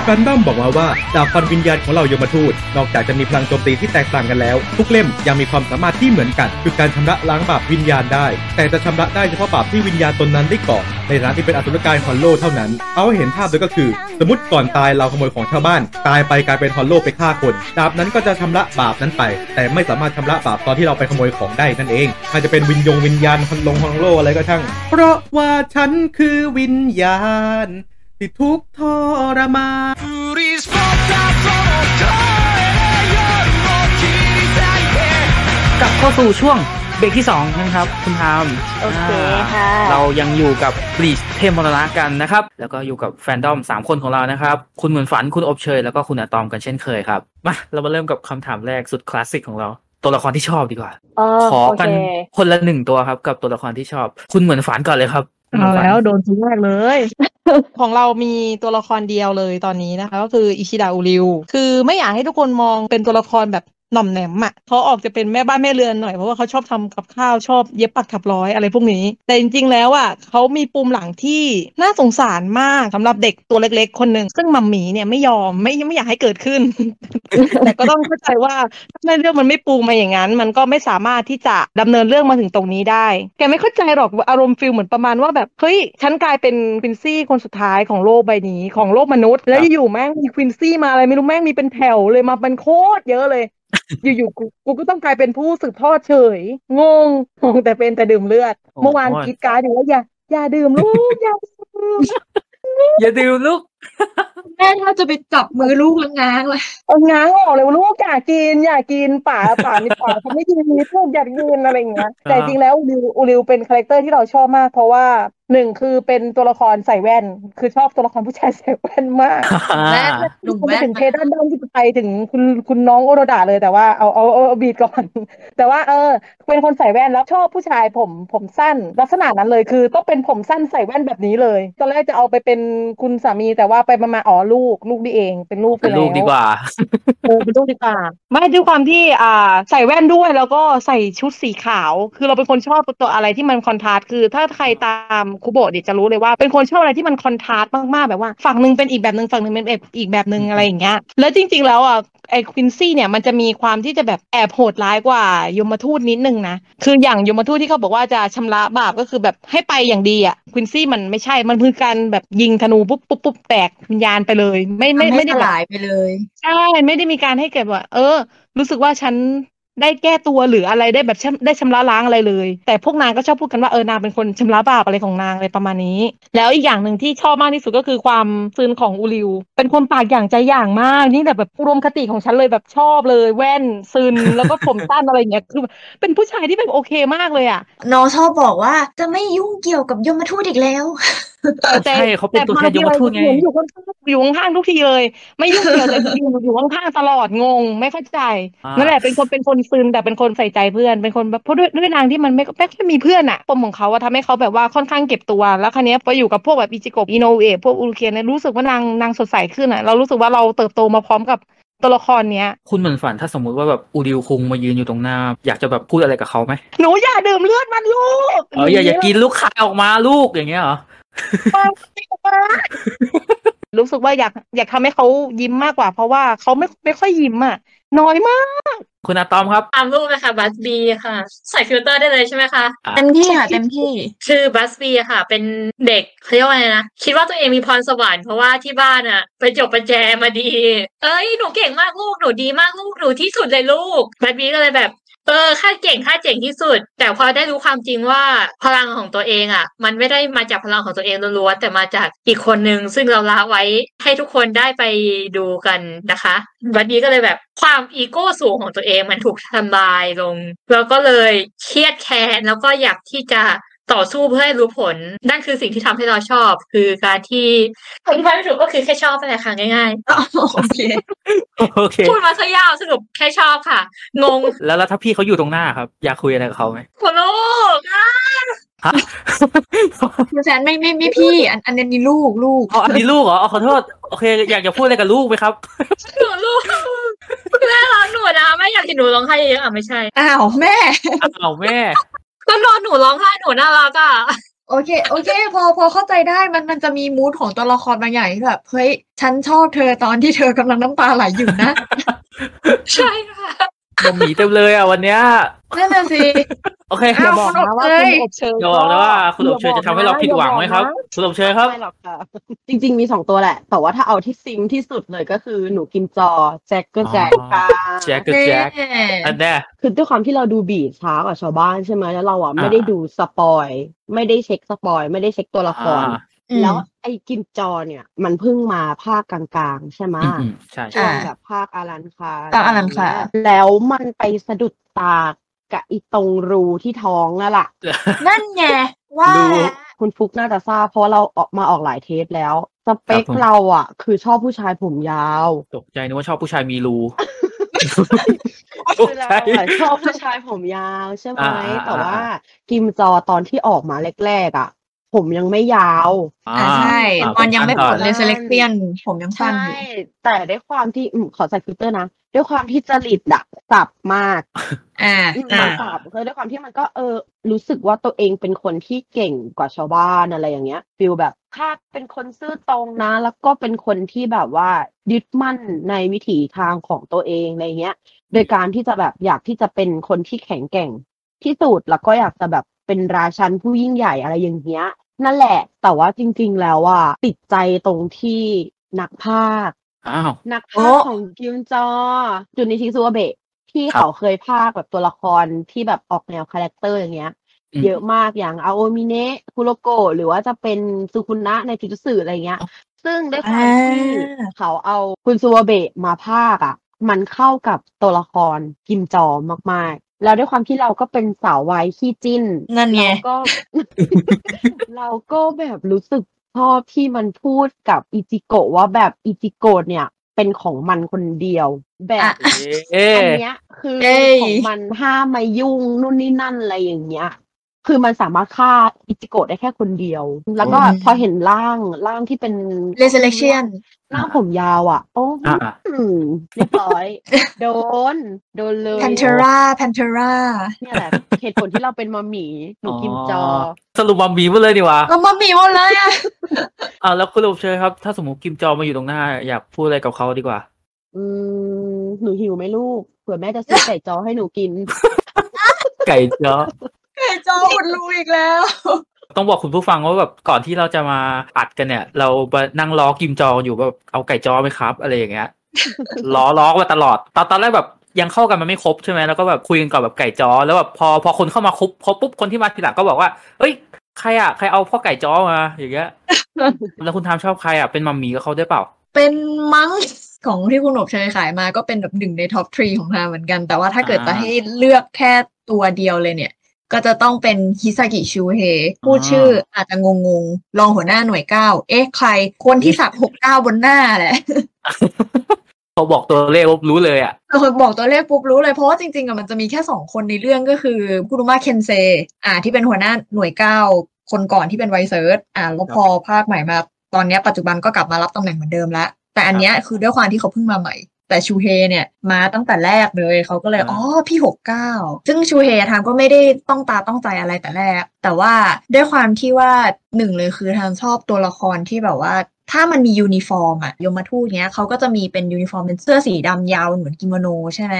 แฟนดั้มบอกมาว่าดาบฟันวิญญาณของเรายมทูตนอกจากจะมีพลังโจมตีที่แตกต่างกันแล้วทุกเล่มยังมีความสามารถที่เหมือนกันคือการชำระล้างบาปวิญญาณได้แต่จะชำระได้เฉพาะบาปที่วิญญาณตนนั้นได้ก่อในฐานะที่เป็นอสุรกายฮอลโลเท่านั้นเอาให้เห็นภาพโดยก็คือสมมติก่อนตายเราขโมยของชาวบ้านตายไปกลายเป็นฮอลโลไปฆ่าคนดาบนั้นก็จะชำระบาปนั้นไปแต่ไม่สามารถชำระบาปตอนที่เราไปขโมยของได้นั่นเองอาจจะเป็นวิญญงวิญญาณฮอลลงฮอลโลอะไรก็ช่างเพราะว่าฉันคือวิญญาณที่ทุกข์ทรมานกลับเข้าสู่ช่วงเบรกที่สองนะครับคุณทามโอเคค่ะเรายังอยู่กับ Bleach เทพมรณะกันนะครับแล้วก็อยู่กับแฟนดอมสามคนของเรานะครับคุณเหมือนฝันคุณอบเชยแล้วก็คุณอะตอมกันเช่นเคยครับมาเรามาเริ่มกับคำถามแรกสุดคลาสสิกของเราตัวละครที่ชอบดีกว่าขอกันคนละหนึ่งตัวครับกับตัวละครที่ชอบคุณเหมือนฝันก่อนเลยครับเอาแล้วโดนทุกแรกเลยของเรามีตัวละครเดียวเลยตอนนี้นะคะก็คืออิชิดะอุริวคือไม่อยากให้ทุกคนมองเป็นตัวละครแบบหน่อมแหนมอ่ะเขาออกจะเป็นแม่บ้านแม่เรือนหน่อยเพราะว่าเขาชอบทำกับข้าวชอบเย็บปักถักร้อยอะไรพวกนี้แต่จริงๆแล้วอ่ะเขามีปมหลังที่น่าสงสารมากสำหรับเด็กตัวเล็กๆคนหนึ่งซึ่งมัมมี่เนี่ยไม่ยอมไม่ไม่อยากให้เกิดขึ้น แต่ก็ต้องเข้าใจว่าในเรื่องมันไม่ปูมาอย่างนั้นมันก็ไม่สามารถที่จะดำเนินเรื่องมาถึงตรงนี้ได้แกไม่เข้าใจหรอกอารมณ์ฟิลเหมือนประมาณว่าแบบเฮ้ยฉันกลายเป็นควินซี่คนสุดท้ายของโลกใบนี้ของโลกมนุษย์แล้วอยู่แม่งมีควินซี่มาอะไรไม่รู้แม่งมีเป็นแถวเลยมาเป็นโคตรเยอะเลยอยู่ๆกูกูก็ต้องกลายเป็นผู้สืบทอดเฉยงงงงแต่เป็นแต่ดื่มเลือดเมื่อวานคิดการอยู่ว่าอย่าอย่าดื่มลูกอย่าดื่มอย่าดื่มลูกแม่ถ้าจะไปจับมือลูกแล้วง้างเลยเอาง้างออกเลยว่าลูกอยากกินอยากกินป่าป่านี่ป่าเขาไม่กินนี่ลูกอยากกินอะไรอย่างเงี้ยแต่จริงแล้วอูริวเป็นคาแรคเตอร์ที่เราชอบมากเพราะว่าหนึ่งคือเป็นตัวละครใส่แว่นคือชอบตัวละครผู้ชายใส่แว่นมากและไปถึงเพดานด้านที่ไปถึงคุณคุณน้องโอโรดาเลยแต่ว่าเอาเอาเอาบีดก่อนแต่ว่าเออเป็นคนใส่แว่นแล้วชอบผู้ชายผมผมสั้นลักษณะนั้นเลยคือต้องเป็นผมสั้นใส่แว่นแบบนี้เลยตอนแรกจะเอาไปเป็นคุณสามีแต่ว่าไปมาอ๋อลูกลูกนี่เองเป็นลูกเป็นลูกดีกว่าโอ้เป็นลูกดีกว่าไม่ด้วยความที่อ่าใส่แว่นด้วยแล้วก็ใส่ชุดสีขาวคือเราเป็นคนชอบตัวอะไรที่มันคอนทราสต์คือถ้าใครตามคุโบะเนี่ยจะรู้เลยว่าเป็นคนชอบอะไรที่มันคอนทราสต์มากๆแบบว่าฝั่งนึงเป็นอีกแบบนึงฝั่งนึงเป็นอีกแบบนึงอะไรอย่างเงี้ยแล้วจริงๆแล้วอ่ะไอ้ควินซี่เนี่ยมันจะมีความที่จะแบบแอบโหดร้ายกว่ายมทูตนิดนึงนะคืออย่างยมทูตที่เขาบอกว่าจะชำระบาปก็คือแบบให้ไปอย่างดีอ่ะควินซี่มันไม่ใช่มันคือการแบบยิงธนูปุ๊บปุ๊บปุ๊บแตกวิญญาณไปเลยไม่ไม่ไม่ได้หลายไปเลยใช่ไม่ได้มีการให้เก็บว่าเออรู้สึกว่าฉันได้แก้ตัวหรืออะไรได้แบบได้ชำระล้างอะไรเลยแต่พวกนางก็ชอบพูดกันว่าเออนางเป็นคนชำระบาปอะไรของนางอะไรประมาณนี้แล้วอีกอย่างหนึ่งที่ชอบมากที่สุดก็คือความซื่อของอูริวเป็นคนปากอย่างใจอย่างมากนี่แบบแบบรวมคติของฉันเลยแบบชอบเลยแว่นซื่อแล้วก็ผมสั้นอะไรอย่างเงี้ยคือเป็นผู้ชายที่แบบโอเคมากเลยอ่ะน้องชอบบอกว่าจะไม่ยุ่งเกี่ยวกับยมทูตอีกแล้วแต่เขาเป็นตัวแทนยมทูตไงอยู่ข้างอยู่ข้างทุกทีเลยไม่ยุ่งเกี่ยวเลยอยู่ข้างตลอดงงไม่เข้าใจนั่นแหละเป็นคนเป็นคนซึนแต่เป็นคนใส่ใจเพื่อนเป็นคนแบบเพราะด้วยด้วยนางที่มันไม่ไม่ค่อยมีเพื่อนอะปมของเขาอะทำให้เขาแบบว่าค่อนข้างเก็บตัวแล้วครั้งนี้ไปอยู่กับพวกแบบอิจิโกะอิโนเอะพวกอุรุเคียเนี่ยรู้สึกว่านางนางสดใสขึ้นอะเรารู้สึกว่าเราเติบโตมาพร้อมกับตัวละครเนี้ยคุณเหมือนฝันถ้าสมมุติว่าแบบอูริวคุงมายืนอยู่ตรงหน้าอยากจะแบบพูดอะไรกับเขาไหมหนูอย่าดื่มเลือดมันลูกเอออย่าอย่ากินลูกคายออกมาลูกอย่างเงี้ยเหรอรู้สึกว่าอยากอยากทำให้เขายิ้มมากกว่าเพราะว่าเขาไม่ไม่ค่อยยิ้มอ่ะน้อยมากคุณอะตอมครับตามรูปเลยค่ะบัสบีค่ะใส่ฟิลเตอร์ได้เลยใช่ไหมคะเต็มที่ค่ะเต็มที่ชื่อบัสบีค่ะเป็นเด็กเขาเรียกว่าไงนะคิดว่าตัวเองมีพรสวรรค์เพราะว่าที่บ้านอะไปจบประแจมาดีเอ้ยหนูเก่งมากลูกหนูดีมากลูกหนูที่สุดเลยลูกบัสบีก็เลยแบบ เออค่าเก่งค่าเจ๋งที่สุดแต่พอได้รู้ความจริงว่าพลังของตัวเองอ่ะมันไม่ได้มาจากพลังของตัวเองล้วนๆแต่มาจากอีกคนนึงซึ่งเราละไว้ให้ทุกคนได้ไปดูกันนะคะวันนี้ก็เลยแบบความอีโก้สูงของตัวเองมันถูกทำลายลงแล้วก็เลยเครียดแค้นแล้วก็อยากที่จะต่อสู้เพื่อให้รู้ผลนั่นคือสิ่งที่ทำให้เราชอบคือการที่อธิบายไม่ถูกก็คือแค่ชอบนั่นแหละค่ะง่ายๆโอเคโอเคพูดมาซะยาวสรุปแค่ชอบค่ะงงแล้วแล้วถ้าพี่เขาอยู่ตรงหน้าครับอยากคุยอะไรกับเขาไหมโคโลกอ่ะฮะแฟนไม่ไม่ไม่พี่อันอันนี้ลูกลูกอ๋ออันนี้ลูกเหรอขอโทษโอเคอยากจะพูดอะไรกับลูกไหมครับหนูลูกแม่ร้องหนูนะแม่อยากเห็นหนูร้องไห้เยอะอ่ะไม่ใช่อ้าวแม่อ้าวแม่ก็นอนหนูร้องไห้หนูน่ารักอ่ะโอเคโอเคพอพอเข้าใจได้มันมันจะมีมูดของตัวละครบางอย่างที่แบบเฮ้ยฉันชอบเธอตอนที่เธอกำลังน้ำตาไหลอยู่นะใช่ค่ะบ่มีเต็มเลยอ่ะวันเนี้ยนั่นน่ะสิโอเคอย่าบอกนะว่าคุณอบเชยอย่าบอกนะว่าคุณอบเชยจะทำให้เราผิดหวังไหมครับคุณอบเชยครับจริงๆมีสองตัวแหละแต่ว่าถ้าเอาที่ซิงที่สุดเลยก็คือหนูกินจอแจ็คก็แจ็คค่ะแจ็คก็แจ็คอันเนี้ยคือด้วยความที่เราดูบีทช้ากว่าชาวบ้านใช่ไหมแล้วเราอ่ะไม่ได้ดูสปอยไม่ได้เช็คสปอยไม่ได้เช็คตัวละครแล้วไอ้กินจอเนี่ยมันเพิ่งมาภาคกลางๆใช่ไหมใช่ช่วงแบบภาคอารันคาอารันคาแล้วมันไปสะดุดตากะอีตรงรูที่ท้องนั่นแหละนั่นไงว่าคุณฟุกน่าจะทราบเพราะเราออกมาออกหลายเทปแล้วสเปคเราอ่ะคือชอบผู้ชายผมยาวตกใจนึกว่าชอบผู้ชายมีรูคือเราชอบผู้ชายผมยาวใช่ไหมแต่ว่ากินจอตอนที่ออกมาแรกๆอ่ะผมยังไม่ยาวอ่าใช่ตอนยังไม่ผมเลยเซเลคเตียนผมยังสั้นอยู่แต่ด้วยความที่ขอใส่ฟิลเตอร์นะด้วยความที่จริตดักสับมากอ่ามันสับคือด้วยความที่มันก็เออรู้สึกว่าตัวเองเป็นคนที่เก่งกว่าชาวบ้านอะไรอย่างเงี้ยฟีลแบบถ้าเป็นคนซื่อตรงนะแล้วก็เป็นคนที่แบบว่ายึดมั่นในวิถีทางของตัวเองอะไรเงี้ยโดยการที่จะแบบอยากที่จะเป็นคนที่แข็งแกร่งที่สุดแล้วก็อยากจะแบบเป็นราชันผู้ยิ่งใหญ่อะไรอย่างเงี้ยนั่นแหละแต่ว่าจริงๆแล้วอ่ะติดใจตรงที่นักพากย์อ้าวนักพากย์ของกิมจอจุนิชิซูอาเบะที่เขาเคยพากย์แบบตัวละครที่แบบออกแนวคาแรคเตอร์อย่างเงี้ยเยอะมากอย่างอาโอมิเนะคุโรโกะหรือว่าจะเป็นซุคุนะในจูจูสึอะไรเงี้ยซึ่งด้วยความที่เขาเอาคุณซูอาเบะมาพากย์อ่ะมันเข้ากับตัวละครกิมจอมากๆแล้วด้วยความที่เราก็เป็นสาววัยขี้จิ้นนั่นไงเราก็ เราก็แบบรู้สึกชอบที่มันพูดกับอิจิโกะว่าแบบอิจิโกะเนี่ยเป็นของมันคนเดียวแบบอันเนี้ยคือของมันห้ามมายุ่งนู่นนี่นั่นอะไรอย่างเงี้ยคือมันสามารถฆ่าอิจิโกะได้แค่คนเดียวแล้วก็พอเห็นร่างร่างที่เป็น Resurrection ร่างผมยาวอ่ะโอ้เรียบร้อยโดนโดนเลย Pantera Pantera เนี่ยแหละเหตุผลที่เราเป็นมัมมี่หนูกิมจอสรุปมัมมี่หมดเลยดีวะก็มัมมี่หมดเลยอ่ะอ่ะแล้วคุณลูกเชยครับถ้าสมมุติกิมจอมาอยู่ตรงหน้าอยากพูดอะไรกับเขาดีกว่าอืมหนูหิวไหมลูกเผื่อแม่จะซื้อไก่จอให้หนูกินไก่จอไก่จออุดรูอีกแล้วต้องบอกคุณผู้ฟังว่าแบบก่อนที่เราจะมาอัดกันเนี่ยเรานั่งล้อกิมจออยู่แบบเอาไก่จอไหมครับอะไรอย่างเงี้ยล้อล้อมาตลอดตอนตอนแรกแบบยังเข้ากันมันไม่ครบใช่ไหมแล้วก็แบบคุยกันก่อนแบบไก่จอแล้วแบบพอพอคนเข้ามาครบครบปุ๊บคนที่มาทีหลังก็บอกว่าเอ้ยใครอ่ะใครเอาพ่อไก่จอมาอย่างเงี้ยแล้วคุณทามชอบใครอ่ะเป็นมัมมี่กับเขาได้เปล่าเป็นมั้งของที่คุณอบเชยขายมาก็เป็นแบบหนึ่งในท็อปทรีของทามเหมือนกันแต่ว่าถ้าเกิดจะให้เลือกแค่ตัวเดียวเลยเนี่ยก็จะต้องเป็นฮิซากิชูเฮพูดชื่ออาจจะงงงรองหัวหน้าหน่วยเก้าเอ๊ะใครคนที่สับหกเก้าบนหน้าแหละเขาบอกตัวเลขปุ๊บรู้เลยอ่ะเขาบอกตัวเลขปุ๊บรู้เลยเพราะว่าจริงๆอะมันจะมีแค่สองคนในเรื่องก็คือคุรุมะเคนเซอ่าที่เป็นหัวหน้าหน่วยเก้าคนก่อนที่เป็นไวเซิร์สอ่าแล้วพอภาคใหม่มาตอนนี้ปัจจุบันก็กลับมารับตำแหน่งเหมือนเดิมละแต่อันเนี้ยคือด้วยความที่เขาเพิ่งมาใหม่แต่ชูเฮเนี่ยมาตั้งแต่แรกเลยเขาก็เลยอ๋อพี่หกสิบเก้าซึ่งชูเฮทางก็ไม่ได้ต้องตาต้องใจอะไรแต่แรกแต่ว่าด้วยความที่ว่าหนึ่งเลยคือทางชอบตัวละครที่แบบว่าถ้ามันมียูนิฟอร์มอะยมทูตเนี้ยเขาก็จะมีเป็นยูนิฟอร์มเป็นเสื้อสีดำยาวเหมือนกิโมโนใช่ไหม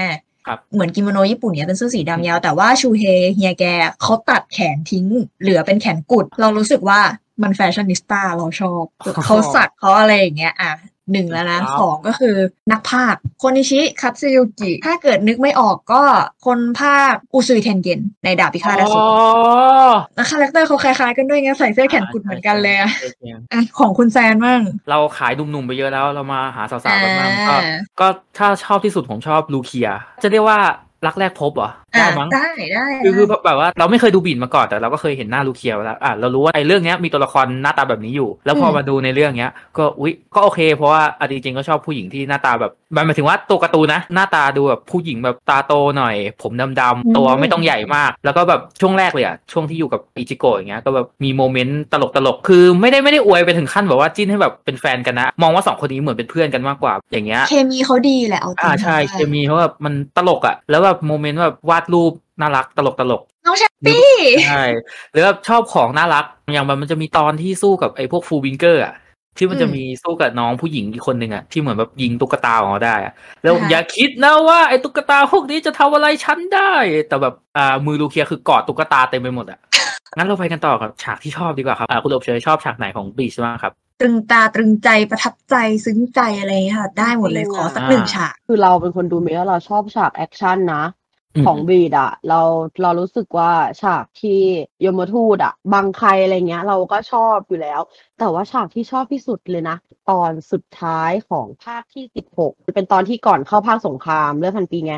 เหมือนกิโมโนญี่ปุ่นเนี่ยเป็นเสื้อสีดำยาวแต่ว่าชูเฮเฮียแกเขาตัดแขนทิ้งเหลือเป็นแขนกุดเรารู้สึกว่ามันแฟชั่นนิสต้าเราชอบเขาสักเขาอะไรอย่างเงี้ยอ่ะ หนึ่งแล้วนะสองก็คือนักพากย์โคนิชิคัตสึยุกิถ้าเกิดนึกไม่ออกก็คนพากย์อุซุยเทนเก็นในดาบพิฆาตอสูรนะคาแรคเตอร์เขาคล้ายๆกันด้วยไงใส่เสื้อแขนกุดเหมือนกันเลยอ่ะของคุณแซนมั่งเราขายหนุ่มๆไปเยอะแล้วเรามาหาสาวๆกันบ้างก็ก็ถ้าชอบที่สุดผมชอบลูเคียจะเรียกว่ารักแรกพบเหรอได้มั้งได้ได้คือแบบว่าเราไม่เคยดูบีนมาก่อนแต่เราก็เคยเห็นหน้าลูเคียแล้วอ่ะเรารู้ว่าไอ้เรื่องเนี้ยมีตัวละครหน้าตาแบบนี้อยู่แล้วพอมาดูในเรื่องเนี้ยก็อุ๊ยก็โอเคเพราะว่าอ่ะจริงๆก็ชอบผู้หญิงที่หน้าตาแบบหมายถึงว่าตัวการ์ตูนนะหน้าตาดูแบบผู้หญิงแบบตาโตหน่อยผมดำๆตัวไม่ต้องใหญ่มากแล้วก็แบบช่วงแรกเลยอ่ะช่วงที่อยู่กับอิจิโกะอย่างเงี้ยก็แบบมีโมเมนต์ตลกๆคือไม่ได้ไม่ได้อวยไปถึงขั้นแบบว่าจิ้นให้แบบเป็นแฟนกันนะมองว่าสองคนนี้เหมือนเป็นเพื่อนกันมากกว่าอย่างเงี้ยเคมีเค้าดีแหละเอาจริงอ่าใช่เคมีเค้าแบบมันตลกอ่ะแล้วแบบโมเมนต์แบบวาดรูปน่ารักตลกตลกน้องแชปปี้ใช่หรือแบบชอบของน่ารักอย่างแบบมันจะมีตอนที่สู้กับไอ้พวกฟูลวิงเกอร์อ่ะที่มันจะมีสู้กับน้องผู้หญิงอีกคนนึงอ่ะที่เหมือนแบบยิงตุ๊กตาของเขาได้แล้วอย่าคิดนะว่าไอ้ตุ๊กตาพวกนี้จะทำอะไรฉันได้แต่แบบอ่ามือลูเคียคือกอดตุ๊กตาเต็มไปหมดอ่ะงั้นเราไปกันต่อกับฉากที่ชอบดีกว่าครับอ่าคุณอบเชยชอบฉากไหนของ Bleach บ้างครับตรึงตาตรึงใจประทับใจซึ้งใจอะไรอย่างเงี้ยค่ะได้หมดเลยขอสักหนึ่งฉากคือเราเป็นคนดูเมะเราชอบฉากแอคชั่นนะของบีดอะเราเรารู้สึกว่าฉากที่ยมทูตอะบังใครอะไรเงี้ยเราก็ชอบอยู่แล้วแต่ว่าฉากที่ชอบที่สุดเลยนะตอนสุดท้ายของภาคที่สิบหกเป็นตอนที่ก่อนเข้าภาคสงครามเรื่องพันปีไง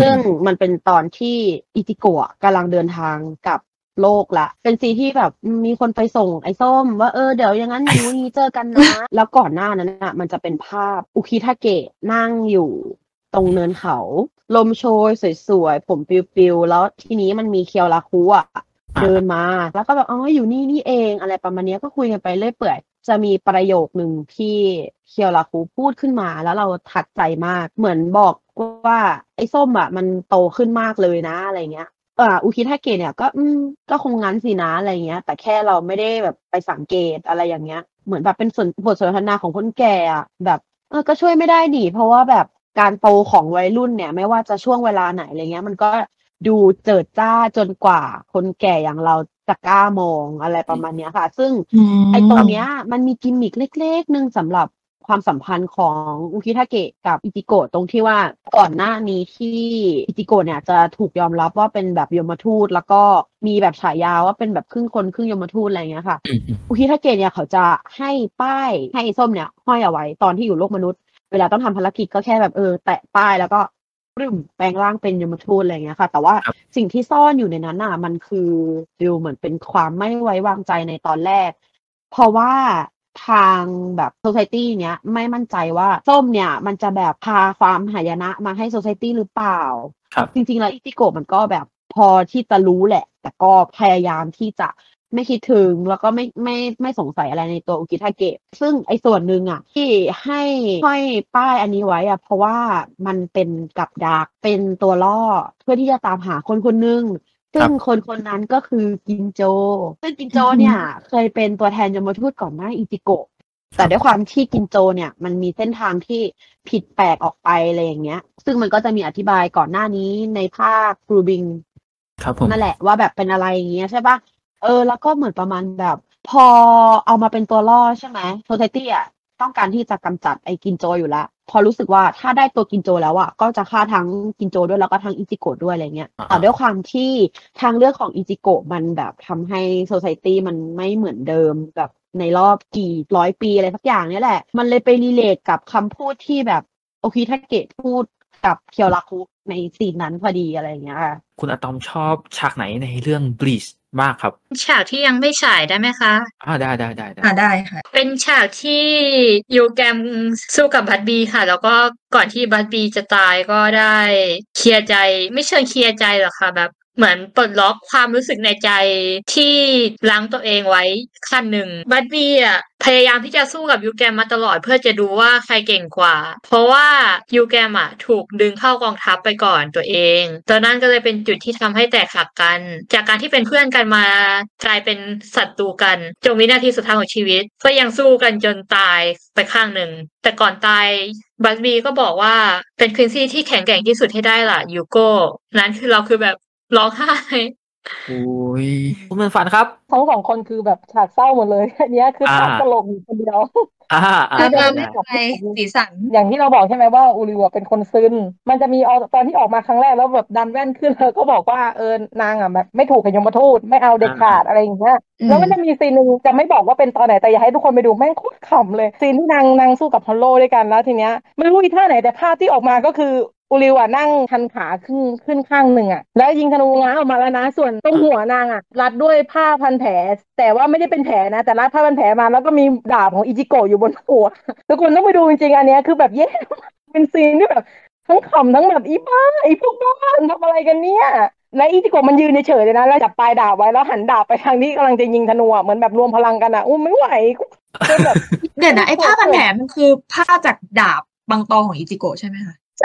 ซึ่งมันเป็นตอนที่อิจิโกะกำลังเดินทางกับโลกละเป็นซีที่แบบมีคนไปส่งไอ้ส้มว่าเออเดี๋ยวอย่างนั้นอยู่นี้เจอกันนะแล้วก่อนหน้านั้นอะมันจะเป็นภาพอุคิทาเกะนั่งอยู่ตรงเนินเขาลมโชยสวยๆผมปิวๆแล้วทีนี้มันมีเคียวราคุอ่ะเดินมาแล้วก็แบบอ๋ออยู่นี่นี่เองอะไรประมาณนี้ก็คุยกันไปเรื่อยเปื่อยจะมีประโยคนึงที่เคียวราคุพูดขึ้นมาแล้วเราทัดใจมากเหมือนบอกว่าไอ้ส้มอ่ะมันโตขึ้นมากเลยนะอะไรเงี้ยเอ่ออุคิทาเกะเนี่ยก็อืมก็คงงั้นสินะอะไรเงี้ยแต่แค่เราไม่ได้แบบไปสังเกตอะไรอย่างเงี้ยเหมือนแบบเป็นส่วนบทสนทนาของคนแก่อ่ะแบบเออก็ช่วยไม่ได้ดิเพราะว่าแบบการโตของวัยรุ่นเนี่ยไม่ว่าจะช่วงเวลาไหนอะไรเงี้ยมันก็ดูเจิดจ้าจนกว่าคนแก่อย่างเราจะกล้ามองอะไรประมาณนี้ค่ะซึ่ง mm-hmm. ไอ้ตรงเนี้ยมันมีกิมมิคเล็กๆนึงสำหรับความสัมพันธ์ของอุคิทาเกะกับอิจิโกะตรงที่ว่าก่อนหน้านี้ที่อิจิโกะเนี่ยจะถูกยอมรับว่าเป็นแบบยมทูตแล้วก็มีแบบฉายาว่าเป็นแบบครึ่งคนครึ่งยมทูตอะไรเงี้ยค่ะ อุคิทาเกะเนี่ยเขาจะให้ป้ายให้ไอ้ส้มเนี่ยห้อยเอาไว้ตอนที่อยู่โลกมนุษย์เวลาต้องทำภารกิจก็แค่แบบเออแตะป้ายแล้วก็ปลื้มแปลงร่างเป็นยมทูตอะไรเงี้ยค่ะแต่ว่าสิ่งที่ซ่อนอยู่ในนั้นน่ะมันคือดูเหมือนเป็นความไม่ไว้วางใจในตอนแรกเพราะว่าทางแบบโซไซตี้เนี้ยไม่มั่นใจว่าส้มเนี่ยมันจะแบบพาความหายนะมาให้โซไซตี้หรือเปล่าจริงๆแล้วอิจิโกะมันก็แบบพอที่จะรู้แหละแต่ก็พยายามที่จะไม่คิดถึงแล้วก็ไม่ไม่ไม่สงสัยอะไรในตัวอุกิทาเกะซึ่งไอ้ส่วนหนึ่งอ่ะที่ให้ห้อยป้ายอันนี้ไว้อ่ะเพราะว่ามันเป็นกับดักเป็นตัวล่อเพื่อที่จะตามหาคนคนหนึ่งซึ่งคนคนนั้นก็คือกินโจซึ่งกินโจเนี่ยเคยเป็นตัวแทนยมทูตก่อนหน้าอิจิโกะแต่ด้วยความที่กินโจเนี่ยมันมีเส้นทางที่ผิดแปลกออกไปอะไรอย่างเงี้ยซึ่งมันก็จะมีอธิบายก่อนหน้านี้ในภาคฟูบิงนั่นแหละว่าแบบเป็นอะไรอย่างเงี้ยใช่ปะเออแล้วก็เหมือนประมาณแบบพอเอามาเป็นตัวล่อใช่ไหมโซไซตี้อ่ะต้องการที่จะกำจัดไอ้กินโจอยู่แล้วพอรู้สึกว่าถ้าได้ตัวกินโจแล้วอ่ะก็จะฆ่าทั้งกินโจด้วยแล้วก็ทั้งอิจิโกะด้วยอะไรเงี้ยแต่ด้วยความที่ทางเลือกของอิจิโกะมันแบบทำให้โซไซตี้มันไม่เหมือนเดิมแบบในรอบกี่ร้อยปีอะไรสักอย่างนี่แหละมันเลยไปรีเลทกับคำพูดที่แบบโอคิทาเกะพูดกับเคียวราคุในซีนนั้นพอดีอะไรเงี้ยค่ะคุณอะตอมชอบฉากไหนในเรื่อง Bleachมากครับฉากที่ยังไม่ฉายได้ไหมคะอ่าได้ได้ได้อ่าได้ค่ะเป็นฉากที่ยูแกมสู้กับบัดบีค่ะแล้วก็ก่อนที่บัดบีจะตายก็ได้เคลียร์ใจไม่เชิงเคลียร์ใจหรอกค่ะแบบเหมือนปลดล็อกความรู้สึกในใจที่ล้างตัวเองไว้ขั้นหนึ่งบัดบี้อ่ะพยายามที่จะสู้กับยูแกมมาตลอดเพื่อจะดูว่าใครเก่งกว่าเพราะว่ายูแกมอ่ะถูกดึงเข้ากองทัพไปก่อนตัวเองตอนนั้นก็เลยเป็นจุดที่ทำให้แตกหักกันจากการที่เป็นเพื่อนกันมากลายเป็นศัตรูกันจนวินาทีสุดท้ายของชีวิตก็ยังสู้กันจนตายไปข้างหนึ่งแต่ก่อนตายบัดบี้ก็บอกว่าเป็นควินซี่ที่แข็งแกร่งที่สุดให้ได้ล่ะยูโก้นั้นคือเราคือแบบร้องไห้ โอ้ยคุณเป็นฝันครับทั้งสองคนคือแบบฉากเศร้าหมดเลยอันนี้คือฉากตลกคนเดียวอ่าคือเราไม่ใช่สีสันอย่างที่เราบอกใช่ไหมว่าอูริวเป็นคนซึนมันจะมีตอนที่ออกมาครั้งแรกแล้วแบบดันแว่นขึ้นเลยก็บอกว่าเออนางอ่ะแบบไม่ถูกกับยมทูตไม่เอาเด็ดขาดอะไรอย่างเงี้ยแล้วมันจะมีซีนนึงจะไม่บอกว่าเป็นตอนไหนแต่อยากให้ทุกคนไปดูแม่งโคตรขำเลยซีนที่นางนางสู้กับฮอลโลด้วยกันแล้วทีเนี้ยไม่รู้อีท่าไหนแต่ภาพที่ออกมาก็คืออูริวอ่ะนั่งทันขาขึ้นขึ้นข้างหนึ่งอ่ะแล้วยิงธนูง้าออกมาแล้วนะส่วนตรงหัวนางอ่ะรัดด้วยผ้าพันแผลแต่ว่าไม่ได้เป็นแผลนะแต่รัดผ้าพันแผลมาแล้วก็มีดาบของอิจิโกะอยู่บนหัวทุกคนต้องไปดูจริงๆอันเนี้ยคือแบบเย้เป็นซีนที่แบบทั้งขำทั้งแบบอีบ้าไอ้พวกบ้าทำอะไรกันเนี่ยและอิจิโกะมันยืนเฉยๆเลยนะแล้วจับปลายดาบไว้แล้วหันดาบไปทางที่กำลังจะยิงธนูอ่ะเหมือนแบบรวมพลังกันอ่ะอู้ไม่ไหวเดี๋ยวนะไอ้ผ้าพันแผลมันคือผ้าจากดาบบางตอของอิจิโกะใช่ไหมคะใ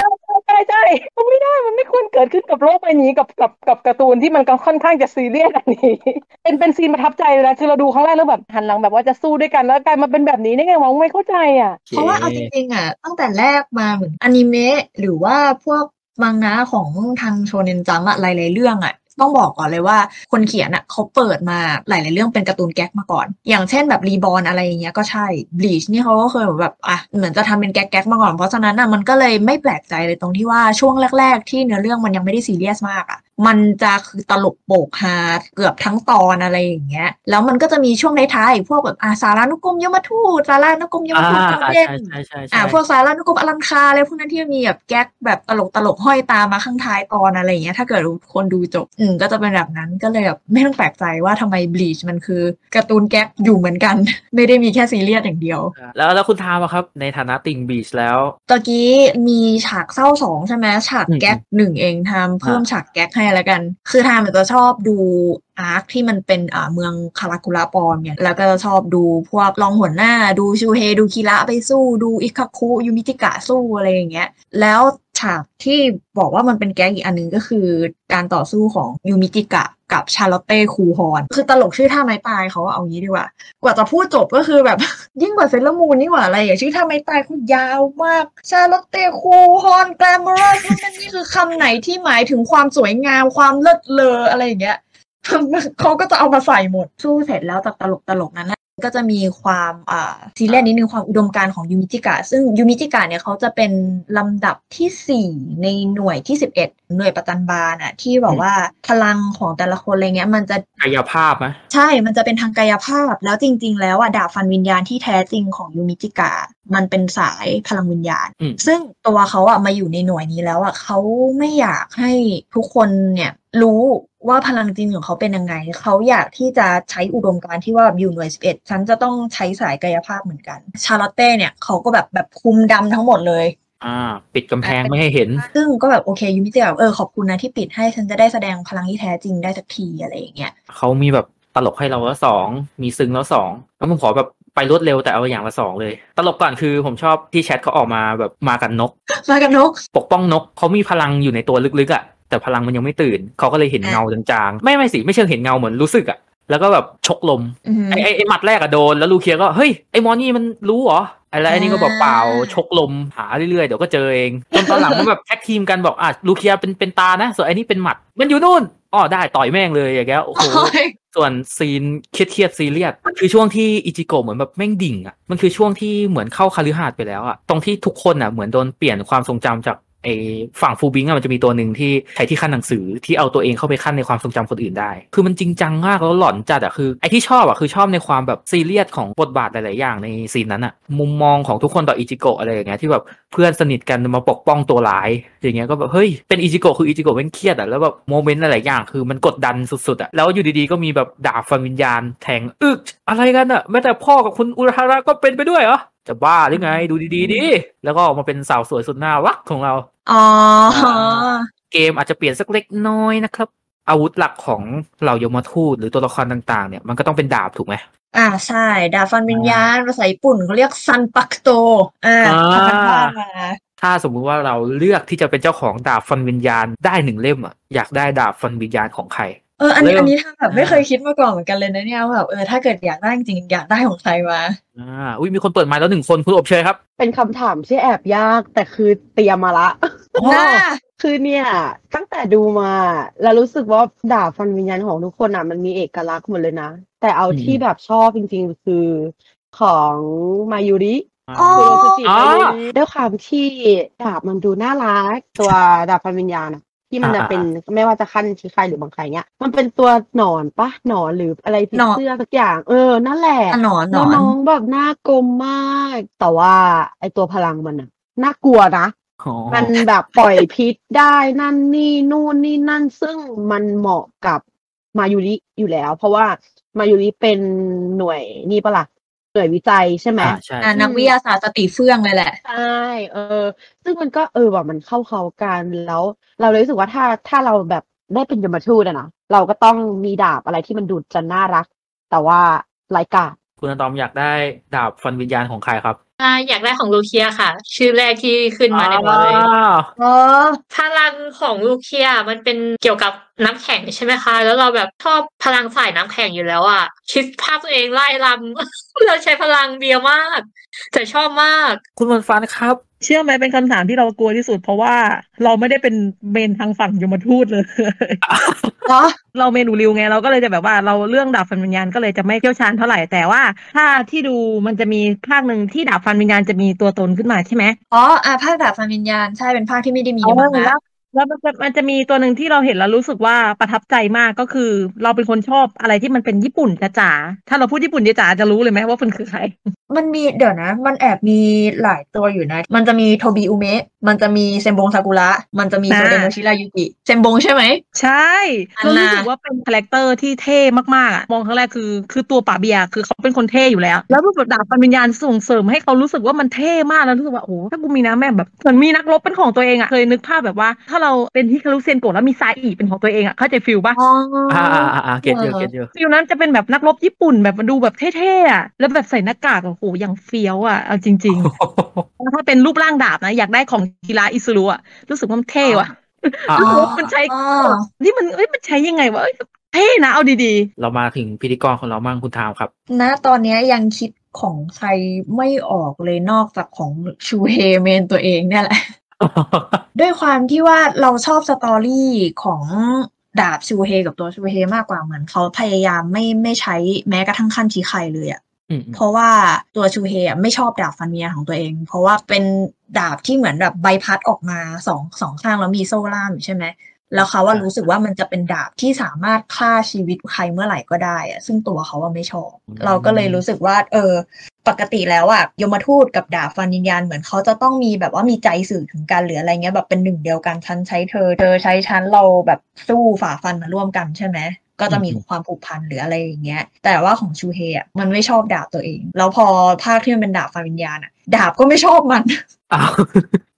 ช่ใช่ใช่มันไม่ได้มันไม่ควรเกิดขึ้นกับโลกใบนี้กับกับกับการ์ตูนที่มันค่อนข้างจะซีเรียสอันนี้เป็นเป็นซีนประทับใจเลยนะคือเราดูครั้งแรกแล้วแบบหันหลังแบบว่าจะสู้ด้วยกันแล้วกลายมาเป็นแบบนี้ได้ไงวะไม่เข้าใจอ่ะเพราะว่าเอาจริงๆอ่ะตั้งแต่แรกมาเหมือนอนิเมะหรือว่าพวกมังงะของทางโชเน็นจัมป์อะไรหลายเรื่องอ่ะต้องบอกก่อนเลยว่าคนเขียนอ่ะเขาเปิดมาหลายๆเรื่องเป็นการ์ตูนแก๊กมาก่อนอย่างเช่นแบบรีบอร์นอะไรอย่างเงี้ยก็ใช่ Bleach นี่เขาก็เคยแบบอ่ะเหมือนจะทำเป็นแก๊กๆมาก่อนเพราะฉะนั้นอ่ะมันก็เลยไม่แปลกใจเลยตรงที่ว่าช่วงแรกๆที่เนื้อเรื่องมันยังไม่ได้ซีเรียสมากอ่ะมันจะคือตลกโปกฮาเกือบทั้งตอนอะไรอย่างเงี้ยแล้วมันก็จะมีช่วงท้ายๆพวกแบบอาสารานุกรมยมทูตสารานุกรมยมทูตเด่นอ่าพวกสารานุกรมอลังคาอะไรพวกนั้นที่มีแบบแก๊กแบบตลกตลกห้อยตามมาข้างท้ายตอนอะไรอย่างเงี้ยถ้าเกิดคนดูจบอืมก็จะเป็นแบบนั้นก็เลยแบบไม่ต้องแปลกใจว่าทำไม Bleach มันคือการ์ตูนแก๊กอยู่เหมือนกัน ไม่ได้มีแค่ซีเรียสอย่างเดียวแล้วแล้วคุณทามครับในฐานะติ่ง Bleach แล้วตะกี้มีฉากเศร้าสองใช่ไหมฉากแก๊กหนึ่งเองทำเพิ่มฉากแก๊กให้แล้วกันคือทามจะชอบดูอาร์คที่มันเป็นอ่าเมืองคาราคุระปอมเนี่ยแล้วก็ชอบดูพวกรองหัวหน้าดูชูเฮดูคิระไปสู้ดูอิคาคุยูมิจิกะสู้อะไรอย่างเงี้ยแล้วฉากที่บอกว่ามันเป็นแก๊กอีกอันนึงก็คือการต่อสู้ของยูมิจิกะกับชาร์ลอตเต้คูฮอนคือตลกชื่อท่าไม้ตายเขาเอางี้ดีกว่ากว่าจะพูดจบก็คือแบบ ยิ่งกว่าเซเลอร์มูนนี่กว่าอะไรอย่างชื่อท่าไม้ตายคือยาวมากชาร์ลอตเต้คูฮอนแกลมอรัสนั่นนี่คือคำไหนที่หมายถึงความสวยงามความเลิศเลออะไรอย่างเงี้ยเขาก็จะเอามาใส่หมดสู้เสร็จแล้วจากตลกตลกนั้นก็จะมีความอ่าซีเรียสนิดนึงความอุดมการณ์ของยูมิจิกะซึ่งยูมิจิกะเนี่ยเขาจะเป็นลำดับที่สี่ในหน่วยที่สิบเอ็ดหน่วยประจันบาลน่ะที่บอกว่าพลังของแต่ละคนอะไรเงี้ยมันจะกายภาพมั้ยใช่มันจะเป็นทางกายภาพแล้วจริงๆแล้วอ่ะดาบฟันวิญญาณที่แท้จริงของยูมิจิกะมันเป็นสายพลังวิญญาณซึ่งตัวเขาอ่ะมาอยู่ในหน่วยนี้แล้วอ่ะเขาไม่อยากให้ทุกคนเนี่ยรู้ว่าพลังจริงของเขาเป็นยังไงเขาอยากที่จะใช้อุดมการณ์ที่ว่าอยู่หน่วยสิบเอ็ดฉันจะต้องใช้สายกายภาพเหมือนกันชาร์ลอตเต้เนี่ยเขาก็แบบแบบคุมดำทั้งหมดเลยอ่าปิดกำแพงไม่ให้เห็นซึ่งก็แบบโอเคยูมิจิแบบเออขอบคุณนะที่ปิดให้ฉันจะได้แสดงพลังที่แท้จริงได้สักทีอะไรอย่างเงี้ยเขามีแบบตลกให้เราแล้วสองมีซึ้งแล้วสองแล้วผมขอแบบไปรวดเร็วแต่เอาอย่างละสองเลยตลกก่อนคือผมชอบที่แชทเขาออกมาแบบมากันนกมากันนกปกป้องนกเขามีพลังอยู่ในตัวลึกๆอ่ะแต่พลังมันยังไม่ตื่นเขาก็เลยเห็นเงาจางๆไม่ไม่สิไม่เชิงเห็นเงาเหมือนรู้สึกอะแล้วก็แบบชกลมไอ้ไอ้หมัดแรกอะโดนแล้วลูเคียก็เฮ้ยไอ้มอนี่มันรู้เหรออะไรอันนี้ก็บอกเปล่าชกลมหาเรื่อยๆเดี๋ยวก็เจอเองจนตอนหลังมันแบบแท็กทีมกันบอกอ่ะลูเคียเป็นเป็นตานะส่วนไอ้นี่เป็นหมัดมันอยู่นู่นอ๋อได้ต่อยแม่งเลยอย่างเงี้ยโอ้โหส่วนซีนเครียดๆซีเรียสคือช่วงที่อิจิโกะเหมือนแบบแม่งดิ่งอะมันคือช่วงที่เหมือนเข้าคฤหาสน์ไปแล้วอะตรงที่ทุกคนอะเหมือนโดนเปลี่ยนความทรงจำจากไอ้ฝั่งฟูบิงอะมันจะมีตัวหนึ่งที่ใช้ที่ขั้นหนังสือที่เอาตัวเองเข้าไปขั้นในความทรงจำคนอื่นได้คือมันจริงจังมากแล้วหลอนจัดอะคือไอ้ที่ชอบอะคือชอบในความแบบซีเรียสของบทบาทหลายๆอย่างในซีนนั้นอะมุมมองของทุกคนต่ออิจิโกะอะไรอย่างเงี้ยที่แบบเพื่อนสนิทกันมาปกป้องตัวร้ายอย่างเงี้ยก็แบบเฮ้ยเป็นอิจิโกะคืออิจิโกะมันเครียดอะแล้วแบบโมเมนต์หลายๆอย่างคือมันกดดันสุดๆอะแล้วอยู่ดีๆก็มีแบบดาบฟันวิญญาณแทงอึกอะไรกันอะแม้แต่พ่อกับคุณอุราฮาระก็เป็นไปด้วยเหรอจะบ้าหรือไงดูดีๆดิแล้วก็ออกมาเป็นสาวสวยสุดน่ารักของเราอ๋อเกมอาจจะเปลี่ยนสักเล็กน้อยนะครับอาวุธหลักของเหล่ายมทูตหรือตัวละครต่างๆเนี่ยมันก็ต้องเป็นดาบถูกไหมอ่าใช่ดาบฟันวิญญาณภาษาญี่ปุ่นเขาเรียกซันปักโตอ่าทำบ้านมาถ้าสมมุติว่าเราเลือกที่จะเป็นเจ้าของดาบฟันวิญญาณได้หนึ่งเล่มอ่ะอยากได้ดาบฟันวิญญาณของใครเอออันนี้อันนี้ทำแบบไม่เคยคิดมาก่อนเหมือนกันเลยนะเนี่ยแบบเออถ้าเกิดอยากได้จริงอยากได้ของใครวะอ่าอุ๊ยมีคนเปิดไมค์แล้วหนึ่งคนคุณอบเชยครับเป็นคำถามที่แอบยากแต่คือเตรียมมาละ น่า คือเนี่ยตั้งแต่ดูมาแล้วรู้สึกว่าดาบฟันวิญญาณของทุกคนอ่ะมันมีเอกลักษณ์หมดเลยนะแต่เอาที่แบบชอบจริงๆคือของมายูริคุโรสุจิมายูริด้วยความที่ดาบมันดูน่ารักตัวดาบฟันวิญญาณอ่ะที่มันจะเป็นไม่ว่าจะขั้นชิคายหรือบางใครเงี้ยมันเป็นตัวหนอนปะหนอนหรืออะไรที่เสื้อสักอย่างเออนั่นแหละหนอนหนอนน้องแบบน่ากลัวมากแต่ว่าไอตัวพลังมันอ่ะน่ากลัวนะมันแบบปล่อยพิษได้นั่นนี่นู่นนี่นั่นซึ่งมันเหมาะกับมายูริอยู่แล้วเพราะว่ามายูริเป็นหน่วยนี่ปะล่ะหน่วยวิจัยใช่ไหมอ่านักวิทยาศาสตร์สติเฟื่องเลยแหละใช่เออซึ่งมันก็เออว่ามันเข้าเขากันแล้วเราเลยรู้สึกว่าถ้าถ้าเราแบบได้เป็นยมทูตอะนะเราก็ต้องมีดาบอะไรที่มันดูจะน่ารักแต่ว่าไร้กาศคุณตอมอยากได้ดาบฟันวิญญาณของใครครับอ่าอยากได้ของลูเคียค่ะชื่อแรกที่ขึ้นมาในวันเลยอ๋อพลังของลูเคียมันเป็นเกี่ยวกับน้ำแข็งใช่ไหมคะแล้วเราแบบชอบพลังสายน้ำแข็งอยู่แล้วอ่ะคิดภาพตัวเองไล่ลำเราใช้พลังเดียวมากแต่ชอบมากคุณมนฟ้านะครับเชื่อไหมเป็นคำถามที่เรากลัวที่สุดเพราะว่าเราไม่ได้เป็นเมนทางฝั่งยมทูตเลยเราเมนูริวไงเราก็เลยจะแบบว่าเราเรื่องดาบฟันวิญญาณก็เลยจะไม่เชี่ยวชาญเท่าไหร่แต่ว่าถ้าที่ดูมันจะมีภาคนึงที่ดาบฟันวิญญาณจะมีตัวตนขึ้นมาใช่ไหมอ๋ออ่าภาคดาบฟันวิญญาณใช่เป็นภาคที่ไม่ได้มีมาแล้วแล้วมันจะมันจะมีตัวหนึ่งที่เราเห็นแล้วรู้สึกว่าประทับใจมากก็คือเราเป็นคนชอบอะไรที่มันเป็นญี่ปุ่นจ๋าถ้าเราพูดญี่ปุ่นจ๋าจะรู้เลยไหมว่ามันคือใครมันมีเดี๋ยวนะมันแอบมีหลายตัวอยู่นะมันจะมีโทบิอุเมะมันจะมีเซมบงซากุระมันจะมีโซเดโนชิรายุกิเซมบงใช่ไหมใช่เรารู้สึกว่าเป็นคาแรคเตอร์ที่เท่มากๆมองครั้งแรกคือคือตัวป่าเบียคือเขาเป็นคนเท่อยู่แล้วแล้วรูปดาบฟันวิญญาณส่งเสริมให้เขารู้สึกว่ามันเท่มากแล้วรู้สึกว่าโอ้ถ้ากูมีนะแม่แบบเหมือนมีนักรบเป็นของตัวเองอะเคยนึกภาพแบบว่าเราเป็นฮิคารุเซนโกะแล้วมีซาอิเป็นของตัวเองอ่ะเข้าใจฟิลป่ะอ่าๆๆเก็ทอยู่เก็ทอยู่ฟิลนั้นจะเป็นแบบนักรบญี่ปุ่นแบบมันดูแบบเท่ๆอ่ะแล้วแบบใส่หน้ากากโอ้โหอย่างเฟี้ยวอ่ะเอาจริงๆถ้าเป็นรูปร่างดาบนะอยากได้ของกีฬาอิซุรุอ่ะรู้สึกว่ามันเท่ว่ะรู้สึกว่ามันใช้นี่มันเอ้ยมันใช้ยังไงวะเท่นะเอาดีๆเรามาถึงพิธีกรของเรามั่งคุณทามครับณตอนนี้ยังคิดของใครไม่ออกเลยนอกจากของชูเฮเมนตัวเองเนี่ยแหละด้วยความที่ว่าเราชอบสตอรี่ของดาบชูเฮกับตัวชูเฮมากกว่าเหมือนเขาพยายามไม่ไม่ใช้แม้กระทั่งขั้นชิไคเลยอ่ะเพราะว่าตัวชูเฮอ่ะไม่ชอบดาบฟันเมียของตัวเองเพราะว่าเป็นดาบที่เหมือนแบบใบพัดออกมาสอง สองข้างแล้วมีโซ่ล่ามใช่ไหมแล้วเขาว่ารู้สึกว่ามันจะเป็นดาบที่สามารถฆ่าชีวิตใครเมื่อไหร่ก็ได้อ่ะซึ่งตัวเขาว่าไม่ชอบเราก็เลยรู้สึกว่าเออปกติแล้วอ่ะยมทูตกับดาบฟันวิญญาณเหมือนเขาจะต้องมีแบบว่ามีใจสื่อถึงกันหรืออะไรเงี้ยแบบเป็นหนึ่งเดียวกันฉันใช้เธอเธอใช้ฉันเราแบบสู้ฝ่าฟันมาร่วมกันใช่ไหมก็จะมีความผูกพันหรืออะไรอย่างเงี้ยแต่ว่าของชูเฮอ่ะมันไม่ชอบดาบตัวเองแล้วพอภาคที่มันเป็นดาบฟันวิญญาณอ่ะดาบก็ไม่ชอบมัน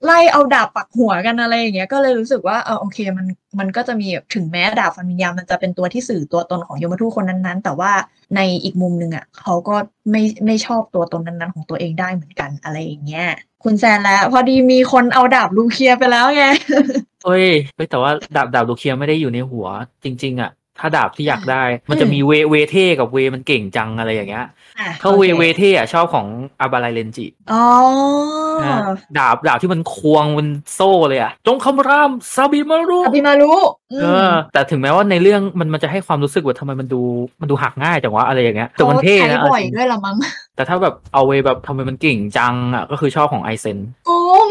ไล่เอาดาบปักหัวกันอะไรอย่างเงี้ยก็เลยรู้สึกว่าเออโอเคมันมันก็จะมีถึงแม้ดาบฟันวิญญาณมันจะเป็นตัวที่สื่อตัวตนของยมทูตคนนั้นๆแต่ว่าในอีกมุมนึงอ่ะเขาก็ไม่ไม่ชอบตัวตนนั้นๆของตัวเองได้เหมือนกันอะไรอย่างเงี้ยคุณแซนแล้วพอดีมีคนเอาดาบลูเคียไปแล้วไงเฮ้ยเฮ้ยแต่ว่าดาบดาบลูเคียไม่ได้อยู่ในหัวจริงๆอ่ะถ้าดาบที่อยากได้มันจะมีเวเวเท่กับเวมันเก่งจังอะไรอย่างเงี้ยถ้าเวเวเท่อะชอบของอาบาไลเรนจิอ๋อดาบดาบที่มันควงมันโซ่เลยอะจงคำรามซาบิมารุซาบิมารุเออแต่ถึงแม้ว่าในเรื่องมันมันจะให้ความรู้สึกว่าทำไมมันดูมันดูหักง่ายจังวะอะไรอย่างเงี้ยแต่มันเท่นะบ่อยด้วยละมั้งแต่ถ้าแบบเอาเวแบบทำไมมันเก่งจังอะก็คือชอบของไอเซนโกง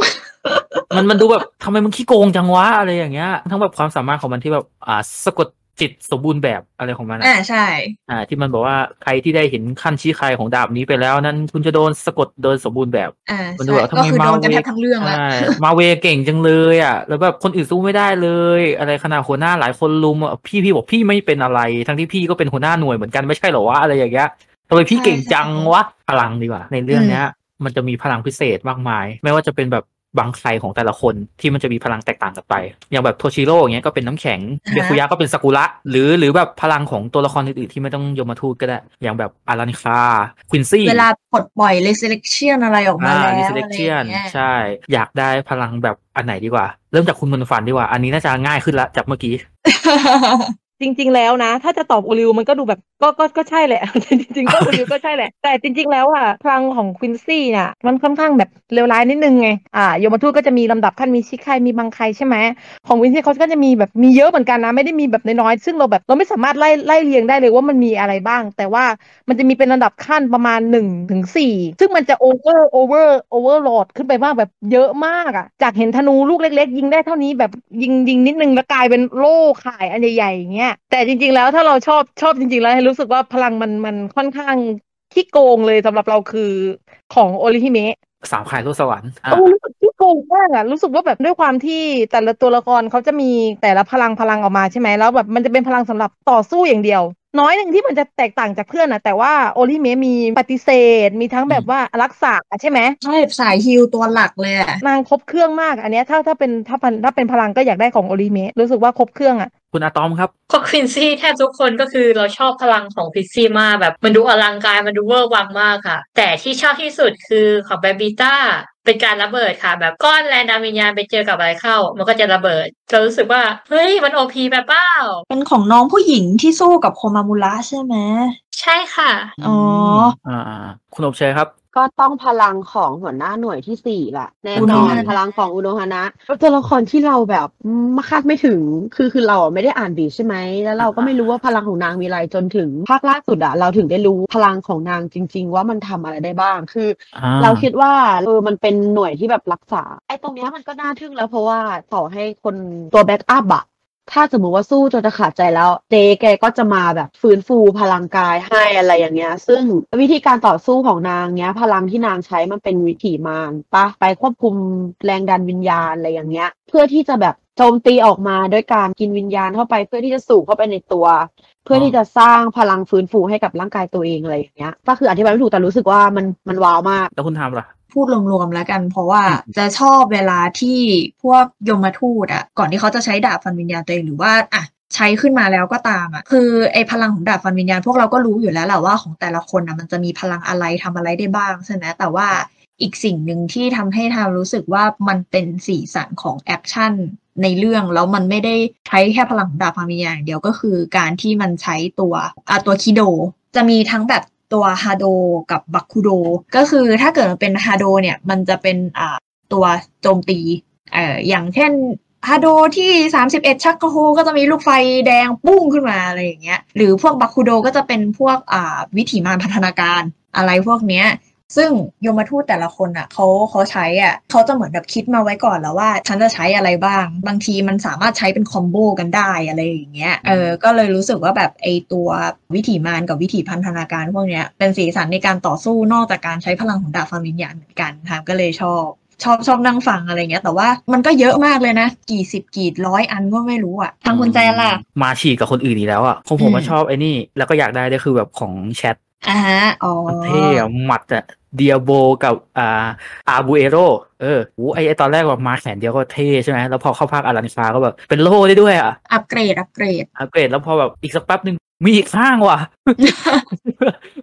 มันมันดูแบบทำไมมันขี้โกงจังวะอะไรอย่างเงี้ยทั้งแบบความสามารถของมันที่แบบอ่าสะกดจิตสมบูรณ์แบบอะไรของมันอ่ะใช่อ่าที่มันบอกว่าใครที่ได้เห็นขั้นชี้คายของดาบนี้ไปแล้วนั้นคุณจะโดนสะกดโดนสมบูรณ์แบบอ่ามันดูแบบทำไมมาเวทั้งเรื่องแล้วมาเวเก่งจังเลยอ่ะแล้วแบบคนอื่นสู้ไม่ได้เลยอะไรขนาดหัวหน้าหลายคนลุมอ่ะพี่พี่บอกพี่ไม่เป็นอะไรทั้งที่พี่ก็เป็นหัวหน้าหน่วยเหมือนกันไม่ใช่เหรอวะอะไรอย่างเงี้ยทำไมพี่เก่งจังวะพลังดีกว่าในเรื่องเนี้ยมันจะมีพลังพิเศษมากมายไม่ว่าจะเป็นแบบบางใครของแต่ละคนที่มันจะมีพลังแตกต่างกันไปอย่างแบบโทชิโร่อย่างเงี้ยก็เป็นน้ำแข็งเบคุยะก็เป็นซากุระหรือหรือแบบพลังของตัวละครอื่นๆที่ไม่ต้องยมทูตก็ได้อย่างแบบอารันคาควินซี่เวลาปลดปล่อย Resurrection อะไรออกมาแล้ว Resurrection ใช่อยากได้พลังแบบอันไหนดีกว่าเริ่มจากคุณมนต์ฝันดีกว่าอันนี้น่าจะง่ายขึ้นละจากเมื่อกี้ จริงๆแล้วนะถ้าจะตอบโอลิวมันก็ดูแบบก็ก็ก็ใช่แหละจริงๆก็โอลิวก็ใช่แหละแต่จริงๆแล้วอ่ะพลังของควินซี่น่ะมันค่อนข้างแบบเลวร้ายนิดนึงไงอ่ายมทูตก็จะมีลำดับขั้นมีชิคายมีบังไคใช่ไหมของควินซี่เขาก็จะมีแบบมีเยอะเหมือนกันนะไม่ได้มีแบบน้อยๆซึ่งเราแบบเราไม่สามารถไล่ไล่เรียงได้เลยว่ามันมีอะไรบ้างแต่ว่ามันจะมีเป็นลำดับขั้นประมาณหนึ่งถึงสี่ซึ่งมันจะโอเวอร์โอเวอร์โอเวอร์โหลดขึ้นไปมากแบบเยอะมากอ่ะจากเห็นธนูลูกเล็กๆยิงได้เท่านี้แบบยิงยิงนิดนึงแล้วกลายเป็นโล่ข่ายอันใหญ่ๆอย่างเงี้ยแต่จริงๆแล้วถ้าเราชอบชอบจริงๆแล้วรู้สึกว่าพลังมันมันค่อนข้างขี้โกงเลยสำหรับเราคือของโอริฮิเมะสามข่ายลูกสวรรค์โอ้รู้สึกขี้โกงมากอ่ะรู้สึกว่าแบบด้วยความที่แต่ละตัวละครเขาจะมีแต่ละพลังพลังออกมาใช่ไหมแล้วแบบมันจะเป็นพลังสำหรับต่อสู้อย่างเดียวน้อยหนึ่งที่มันจะแตกต่างจากเพื่อนนะแต่ว่าโอริฮิเมะมีปฏิเสธมีทั้งแบบว่ารักษาใช่ไหมใช่สายฮีลตัวหลักเลยนางครบเครื่องมากอันเนี้ยถ้าถ้าเป็นถ้าเป็นถ้าเป็นพลังก็อยากได้ของโอริฮิเมะรู้สึกว่าครบเครื่องอ่ะคุณอะตอมครับก็ควินซี่แทบทุกคนก็คือเราชอบพลังของควินซี่มากแบบมันดูอลังการมันดูเวอร์วังมากค่ะแต่ที่ชอบที่สุดคือของแบมบิต้าเป็นการระเบิดค่ะแบบก้อนแรงดันวิญญาณไปเจอกับอะไรเข้ามันก็จะระเบิดเรารู้สึกว่าเฮ้ยมัน โอ พี แบบเปล่าเป็นของน้องผู้หญิงที่สู้กับโคมามุระใช่ไหมใช่ค่ะอ๋ออ่าคุณอบเชยครับก็ต้องพลังของหัวหน้าหน่วยที่สี่ล่ะแน่นอนพลังของอุโนฮานะตัวละครที่เราแบบไม่คาดไม่ถึงคือคือเราไม่ได้อ่านบีใช่ไหมแล้วเราก็ไม่รู้ว่าพลังของนางมีอะไรจนถึงภาคล่าสุดอะเราถึงได้รู้พลังของนางจริงๆว่ามันทำอะไรได้บ้างคือเราคิดว่าเออมันเป็นหน่วยที่แบบรักษาไอ้ตรงนี้มันก็น่าทึ่งแล้วเพราะว่าต่อให้คนตัวแบ็กอัพอะถ้าสมมุติว่าสู้จนจะขาดใจแล้วเจแกก็จะมาแบบฟื้นฟูพลังกายให้อะไรอย่างเงี้ยซึ่งวิธีการต่อสู้ของนางเงี้ยพลังที่นางใช้มันเป็นวิถีมารปะไปควบคุมแรงดันวิญญาณอะไรอย่างเงี้ยเพื่อที่จะแบบโจมตีออกมาด้วยการกินวิญญาณเข้าไปเพื่อที่จะสูบเข้าไปในตัวเพื่อที่จะสร้างพลังฟื้นฟูให้กับร่างกายตัวเองอะไรอย่างเงี้ยก็คืออธิบายไม่ถูกแต่รู้สึกว่ามันมันว้าวมากแล้วคุณทำล่ะพูดรวมๆแล้วกันเพราะว่าจะชอบเวลาที่พวกยมทูตอ่ะก่อนที่เขาจะใช้ดาบฟันวิญญาณตัวเองหรือว่าอ่ะใช้ขึ้นมาแล้วก็ตามอ่ะคือไอ้พลังของดาบฟันวิญญาณพวกเราก็รู้อยู่แล้วแหละว่าของแต่ละคนนะมันจะมีพลังอะไรทำอะไรได้บ้างใช่ไหมแต่ว่าอีกสิ่งหนึ่งที่ทำให้ทำรู้สึกว่ามันเป็นสีสันของแอคชั่นในเรื่องแล้วมันไม่ได้ใช้แค่พลังของดาบฟันวิญญาณอย่างเดียวก็คือการที่มันใช้ตัวอ่ะตัวคิโดจะมีทั้งแบบตัวฮาโดกับบักคุโดก็คือถ้าเกิดมันเป็นฮาโดเนี่ยมันจะเป็นอ่าตัวโจมตีเอ่ออย่างเช่นฮาโดที่สามสิบเอ็ดชักกะโฮก็จะมีลูกไฟแดงปุ้งขึ้นมาอะไรอย่างเงี้ยหรือพวกบักคุโดก็จะเป็นพวกอ่าวิถีมารพัฒนาการอะไรพวกเนี้ยซึ่งยมทูตแต่ละคนอ่ะเขาเขาใช้อ่ะเขาจะเหมือนแบบคิดมาไว้ก่อนแล้วว่าฉันจะใช้อะไรบ้างบางทีมันสามารถใช้เป็นคอมโบกันได้อะไรอย่างเงี้ยเออก็เลยรู้สึกว่าแบบไอตัววิถีมารกับวิถีพันธนาการพวกเนี้ยเป็นสีสันในการต่อสู้นอกจากการใช้พลังของดาบฟามินยานเหมือนกันค่ะก็เลยชอบชอบชอบนั่งฟังอะไรเงี้ยแต่ว่ามันก็เยอะมากเลยนะกี่สิบกี่ร้อยอันก็ไม่รู้อ่ะทางคุณแจล่ะมาฉีกกับคนอื่นอีกแล้วอ่ะผมผมก็ชอบไอ้นี่แล้วก็อยากได้ด้วยคือแบบของแชทอ่าอ๋อเท่หมัดอ่ะเดียโบกับอ่าอาบูเอโรเออโหไอไอตอนแรกแบบมาแขนเดียวก็เท่ใช่ไหมแล้วพอเข้าภาคอารันฟาก็แบบเป็นโล่ได้ด้วยอ่ะอัปเกรดอัปเกรดอัปเกรดแล้วพอแบบอีกสักแป๊บนึงมีอีกข้างว่ะ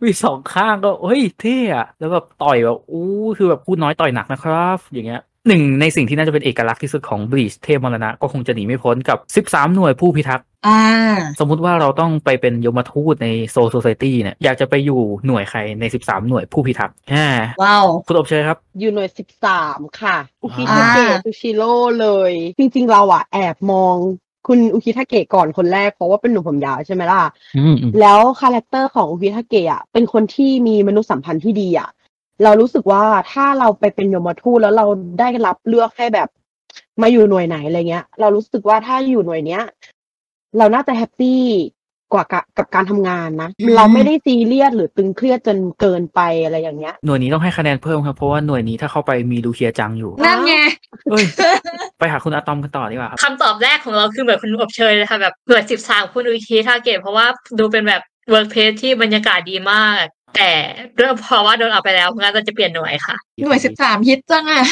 มีสองข้างก็เฮ้ยเท่อะแล้วแบบต่อยแบบอู้คือแบบพูดน้อยต่อยหนักนะครับอย่างเงี้ยหนึ่งในสิ่งที่น่าจะเป็นเอกลักษณ์ที่สุดของ Bleach เทพมรณะก็คงจะหนีไม่พ้นกับสิบสามหน่วยผู้พิทักษ์สมมุติว่าเราต้องไปเป็นยมทูตในโซโซไซตี้เนี่ยอยากจะไปอยู่หน่วยใครในสิบสามหน่วยผู้พิทักษ์ว้าวคุณอบเชยครับอยู่หน่วยสิบสามค่ะอุคิทาเกะซูชิโร่เลยจริงๆเราอะแอบมองคุณอุคิทาเกะก่อนคนแรกเพราะว่าเป็นหนุ่มผมยาวใช่ไหมล่ะแล้วคาแรคเตอร์ของอุคิทาเกะเป็นคนที่มีมนุษยสัมพันธ์ที่ดีอะเรารู้สึกว่าถ้าเราไปเป็นยมทูตแล้วเราได้รับเลือกให้แบบมาอยู่หน่วยไหนอะไรเงี้ยเรารู้สึกว่าถ้าอยู่หน่วยเนี้ยเราน่าจะแฮปปี้กว่ากับการทำงานนะ mm-hmm. เราไม่ได้ซีเรียสหรือตึงเครียดจนเกินไปอะไรอย่างเงี้ยหน่วยนี้ต้องให้คะแนนเพิ่มครับเพราะว่าหน่วยนี้ถ้าเข้าไปมีลูเคียจังอยู่นั่นไง ไปหาคุณอะตอมกันต่อดีกว่าครับคำตอบแรกของเราคือเหมือนคุณอบเชยเลยค่ะแบบเกิดสิบสามคุณอุคิทาเกะเพราะว่าดูเป็นแบบเวิร์คเพลสที่บรรยากาศดีมากแต่เรื่องเพราะว่าโดนเอาไปแล้วงั้นเราจะเปลี่ยนหน่วยค่ะหน่วยสิบสามฮิตจังอ่ะ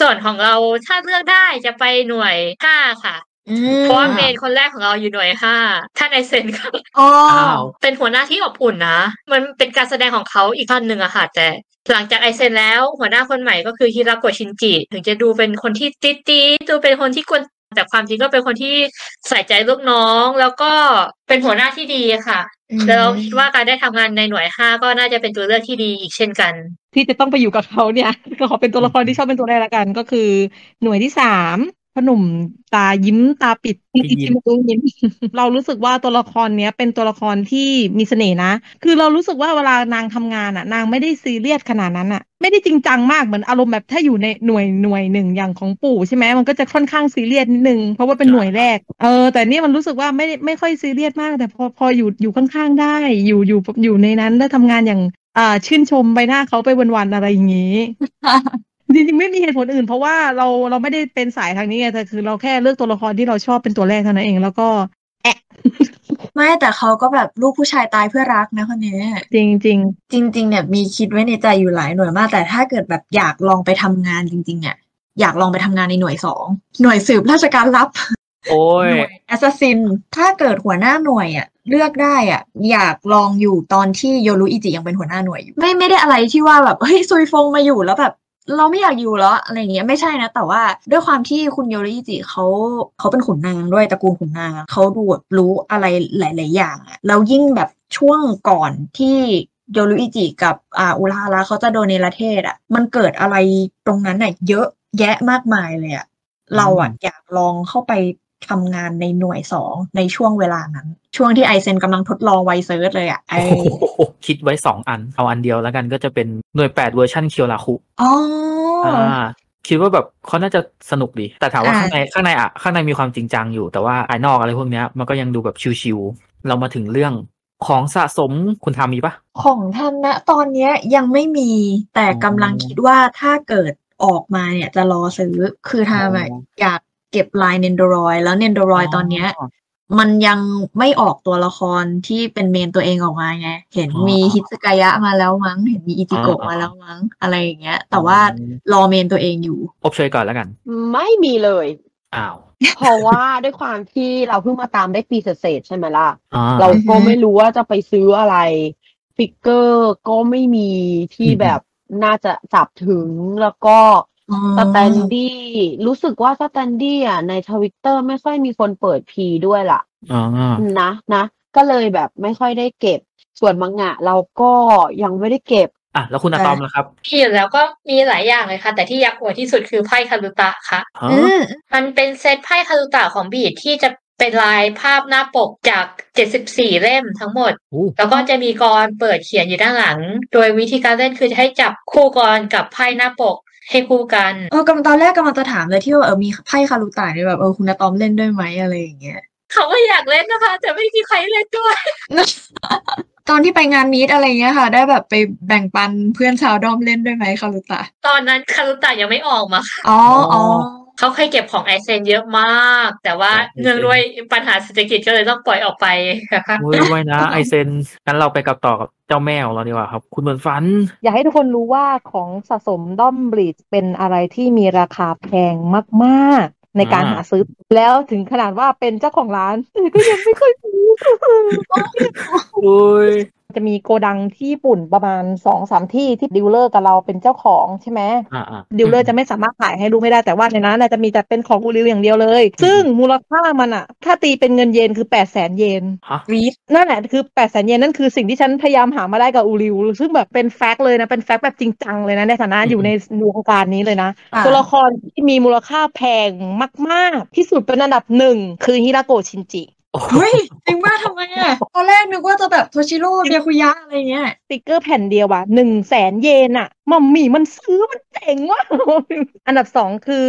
ส่วนของเราถ้าเลือกได้จะไปหน่วยห้าค่ะเพราะว่าเมนคนแรกของเราอยู่หน่วยห้าท่านไอเซนค่ะอ๋อเป็นหัวหน้าที่อบอุ่นนะมันเป็นการแสดงของเขาอีกท่อนหนึ่งอะค่ะแต่หลังจากไอเซนแล้วหัวหน้าคนใหม่ก็คือฮิราโกะชินจิถึงจะดูเป็นคนที่ติดๆดูเป็นคนที่กวน แต่ความจริงก็เป็นคนที่ใส่ใจลูกน้องแล้วก็เป็นหัวหน้าที่ดีค่ะแล้วคิดว่าการได้ทำงานในหน่วยห้าก็น่าจะเป็นตัวเลือกที่ดีอีกเช่นกันที่จะต้องไปอยู่กับเขาเนี่ยก็ขอเป็นตัวละครที่ชอบเป็นตัวแรกละกันก็คือหน่วยที่สามพ่อหนุ่มตายิ้มตาปิดยิ้มตุ้งยิ้มเรารู้สึกว่าตัวละครเนี้ยเป็นตัวละครที่มีเสน่ห์นะคือเรารู้สึกว่าเวลานางทำงานอ่ะนางไม่ได้ซีเรียสขนาดนั้นอ่ะไม่ได้จริงจังมากเหมือนอารมณ์แบบถ้าอยู่ในหน่วยหน่วยหนึ่งอย่างของปู่ใช่ไหมมันก็จะค่อนข้างซีเรียสนิดนึงเพราะว่าเป็นหน่วยแรกเออแต่นี่มันรู้สึกว่าไม่ไม่ค่อยซีเรียสมากแต่พอพออยู่อยู่ข้างๆได้อยู่อยู่อยู่ในนั้นแล้วทำงานอย่างอ่าชื่นชมใบหน้าเขาไปวันๆอะไรอย่างงี้จริงๆไม่มีเหตุผลอื่นเพราะว่าเราเราไม่ได้เป็นสายทางนี้ไงแต่คือเราแค่เลือกตัวละครที่เราชอบเป็นตัวแรกเท่านั้นเองแล้วก็แอะไม่แต่เขาก็แบบลูกผู้ชายตายเพื่อรักนะคนนี้จริงๆจริงๆเนี่ยมีคิดไว้ในใจอยู่หลายหน่วยมากแต่ถ้าเกิดแบบอยากลองไปทำงานจริงๆเนี่ยอยากลองไปทำงานในหน่วยสองหน่วยสืบราชการลับโอ้ยหน่วยแอสซัสซินถ้าเกิดหัวหน้าหน่วยอ่ะเลือกได้อ่ะอยากลองอยู่ตอนที่โยรุอิจิยังเป็นหัวหน้าหน่วยอยู่ไม่ไม่ได้อะไรที่ว่าแบบเฮ้ยซุยฟงมาอยู่แล้วแบบเราไม่อยากอยู่แล้วอะไรอย่างเงี้ยไม่ใช่นะแต่ว่าด้วยความที่คุณโยริจิเขาเขาเป็นขุนนางด้วยตระกูลขุนนางเขาดูแบบรู้อะไรหลายๆอย่างอะแล้วยิ่งแบบช่วงก่อนที่โยริจิกับอ่าอุราฮาระเขาจะโดนเนรเทศอะมันเกิดอะไรตรงนั้นน่ะเยอะแยะมากมายเลยอะเราอะอยากลองเข้าไปทำงานในหน่วยสองในช่วงเวลานั้นช่วงที่ไอเซนกำลังทดลองไวเซิร์ชเลยอ่ะไอคิดไว้สองอันเอาอันเดียวแล้วกันก็จะเป็นหน่วยแปดเวอร์ชั่นเคียวราคุอ๋ออ่าคิดว่าแบบเขาน่าจะสนุกดีแต่ถามว่าข้างในข้างในอ่ะข้างในมีความจริงจังอยู่แต่ว่าภายนอกอะไรพวกเนี้ยมันก็ยังดูแบบชิวๆเรามาถึงเรื่องของสะสมคุณทำมีปะของทำนะตอนเนี้ยยังไม่มีแต่กำลังคิดว่าถ้าเกิดออกมาเนี่ยจะรอซื้อคือทำอ่ะอยากเก็บลายเนนโดรอยแล้วเนนโดรอยตอนเนี้ยมันยังไม่ออกตัวละครที่เป็นเมนตัวเองออกมาไงเห็นมีฮิตสึกายะมาแล้วมั้งเห็นมีอิจิโกะมาแล้วมั้งอะไรอย่างเงี้ยแต่ว่ารอเมนตัวเองอยู่อบเชยก่อนแล้วกันไม่มีเลยอ้าวเพราะว่าด้วยความที่เราเพิ่งมาตามได้ปีเศษๆใช่ไหมล่ะเราก็ไม่รู้ว่าจะไปซื้ออะไรฟิกเกอร์ก็ไม่มีที่แบบน่าจะจับถึงแล้วก็สแตนดี้รู้สึกว่าสแตนดี้อ่ะใน Twitter ไม่ค่อยมีคนเปิดพีด้วยล่ะนะนะก็เลยแบบไม่ค่อยได้เก็บส่วนมังงะเราก็ยังไม่ได้เก็บอ่ะแล้วคุณอะตอมล่ะครับพี่อยู่แล้วก็มีหลายอย่างเลยค่ะแต่ที่ยักหัวที่สุดคือไพ่คารุตะค่ะมันเป็นเซตไพ่คารุตะของบีทที่จะเป็นลายภาพหน้าปกจากเจ็ดสิบสี่เล่มทั้งหมดแล้วก็จะมีกรเปิดเขียนอยู่ด้านหลังโดยวิธีการเล่นคือจะให้จับคู่กรกับไพ่หน้าปกให้คู่กันเออกำลังตอนแรกกำลังจะถามเลยที่ว่าเออมีไพ่คารุตะเนี่ยแบบเออคุณอะตอมเล่นด้วยไหมอะไรอย่างเงี้ยเขาก็อยากเล่นนะคะแต่ไม่มีใครเล่นด้วย ตอนที่ไปงานมีตอะไรเงี้ยค่ะได้แบบไปแบ่งปันเพื่อนชาวด้อมเล่นด้วยไหมคารุตะตอนนั้นคารุตะยังไม่ออกมาอ๋ออ๋อเขาเคยเก็บของไอเซนเยอะมากแต่ว่าเนื่องด้วยปัญหาเศรษฐกิจก็เลยต้องปล่อยออกไปค่ะโอ้ยไว้นะไอเซนงั้นเราไปกับต่อกับเจ้าแมวเราดีกว่าครับคุณเหมือนฝันอยากให้ทุกคนรู้ว่าของสะสมด้อม Bleach เป็นอะไรที่มีราคาแพงมากๆในการหาซื้อแล้วถึงขนาดว่าเป็นเจ้าของร้านก็ยังไม่เคยรู้จะมีโกดังที่ญี่ปุ่นประมาณ สองสาม ที่ที่ดีลเลอร์กับเราเป็นเจ้าของใช่ไหมดีลเลอร์จะไม่สามารถขายให้รู้ไม่ได้แต่ว่าในนั้นจะมีแต่เป็นของอูริวอย่างเดียวเลยซึ่งมูลค่ามันอะถ้าตีเป็นเงินเยนคือ แปดแสน เยนนั่นแหละคือ แปดแสน เยนนั่นคือสิ่งที่ฉันพยายามหามาได้กับอูริวซึ่งแบบเป็นแฟกต์เลยนะเป็นแฟกต์แบบจริงจังเลยนะในฐานะอยู่ในวงการนี้เลยนะตัวละครที่มีมูลค่าแพงมากๆที่สุดเป็นอันดับหนึ่งคือฮิราโกะชินจิเฮ้ยจริงว่าทำไมอ่ะตอนแรกนึกว่าจะแบบโทชิโร่เบียคุยะอะไรเงี้ยสติกเกอร์แผ่นเดียวอ่ะ หนึ่งแสน เยนอ่ะมัมมี่มันซื้อมันเจ๋งว่ะอันดับสองคือ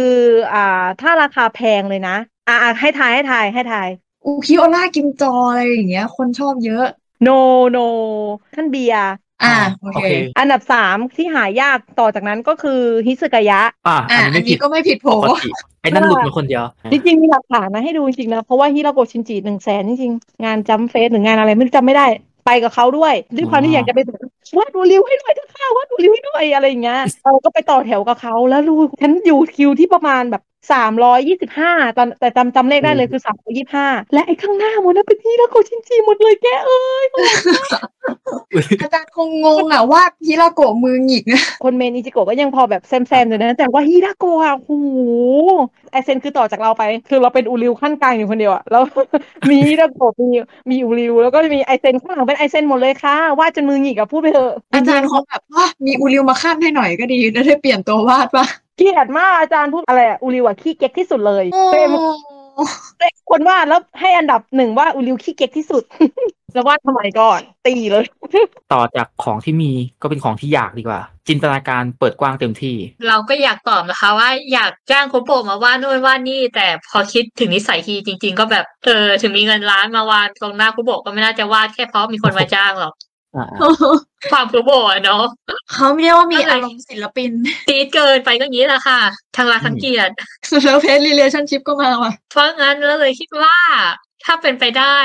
อ่าถ้าราคาแพงเลยนะอ่าให้ทายให้ทายให้ทายอูคิโอล่ากิมจออะไรอย่างเงี้ยคนชอบเยอะโนโนท่านเบียอ่าโอเคอันดับสามที่หายากต่อจากนั้นก็คือฮิสึกายะอ่าอันนี้ก็ไม่ผิดโผไอ้นั่นหลุดมาคนเดียวจริงๆมีหลักฐานนะให้ดูจริงๆนะเพราะว่าฮิราโกะชินจิ หนึ่งแสน จริงๆงานจัมเฟสหรืองานอะไรไม่จำไม่ได้ไปกับเขาด้วยด้วยความที่อยากจะไปวัดดูริวให้ด้วยเจ้าข้าวัดดูริวให้ด้วยอะไรอย่างเงี้ยเราก็ไปต่อแถวกับเขาแล้วรู้ฉันอยู่คิวที่ประมาณแบบ สามร้อยยี่สิบห้าตอนแต่จำจำเลขได้เลยคือสามร้อยยี่สิบห้าและไอ้ข้างหน้ามันเป็นฮิราโกะชินจิหมดเลยแกเอ้ย อาจารย์คงงงอ่ะว่าฮิราโกะมือหงิกนะคนเมนอิจิโกะก็ยังพอแบบแซมๆอยู่นะแต่ว่าฮิราโกะอ่ะโหไอเซนคือต่อจากเราไปคือเราเป็นอูริวขั้นกลางอยู่คนเดียวอ่ะแล้วมีฮิราโกะมีมีอูริวแล้วก็มีไอเซนข้างหลังเป็นไอเซนหมดเลยค่ะวาดจนมือหงิกอ่ะพูดไปเถอะอาจารย์คงแบบว่ามีอูริวมาขั้นให้หน่อยก็ดีนะได้เปลี่ยนตัววาดป่ะเกลียดมากอาจารย์พูดอะไรอ่ะอูริวอ่ะขี้เก๊กที่สุดเลยเป็นคนวาดแล้วให้อันดับหนึ่งว่าอูริวขี้เก๊กที่สุดแล้ววาดทำไมก่อนตีเลยต่อจากของที่มีก็เป็นของที่อยากดีกว่าจินตนาการเปิดกว้างเต็มที่เราก็อยากตอบนะคะว่าอยากจ้างโคโปะมาวาดนู่นวาดนี่แต่พอคิดถึงนิสัยฮีจริงๆก็แบบเออถึงมีเงินล้านมาวาดตรงหน้าโคโปะก็ไม่น่าจะวาดแค่เพราะมีคนมาจ้างหรอกความโคโปะเนาะเขาไม่ได้ว่ามีอารมณ์ศิลปินตีเกินไปก็งี้แหละค่ะทั้งรักทั้งเกลียดแล้วเพจ relationship ก็มาว่ะเพราะงั้นแล้วเลยคิดว่าถ้าเป็นไปได้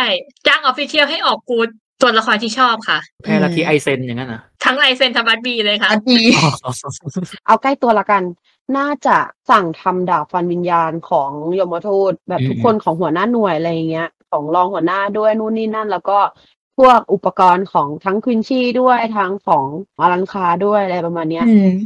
จ้าง official ให้ออกกูตัวละครที่ชอบค่ะแพรละที่ไอเซนอย่างนั้นนะทั้งไอเซนทำบัตบีเลยค่ะบัตบี เอาใกล้ตัวละกันน่าจะสั่งทำดาบฟันวิญญาณของยมทูตแบบทุกคนของหัวหน้าหน่วยอะไรอย่างเงี้ยของรองหัวหน้าด้วยนู่นนี่นั่นแล้วก็พวกอุปกรณ์ของทั้งควินชี่ด้วยทั้งของอลังคาด้วยอะไรประมาณเนี้ย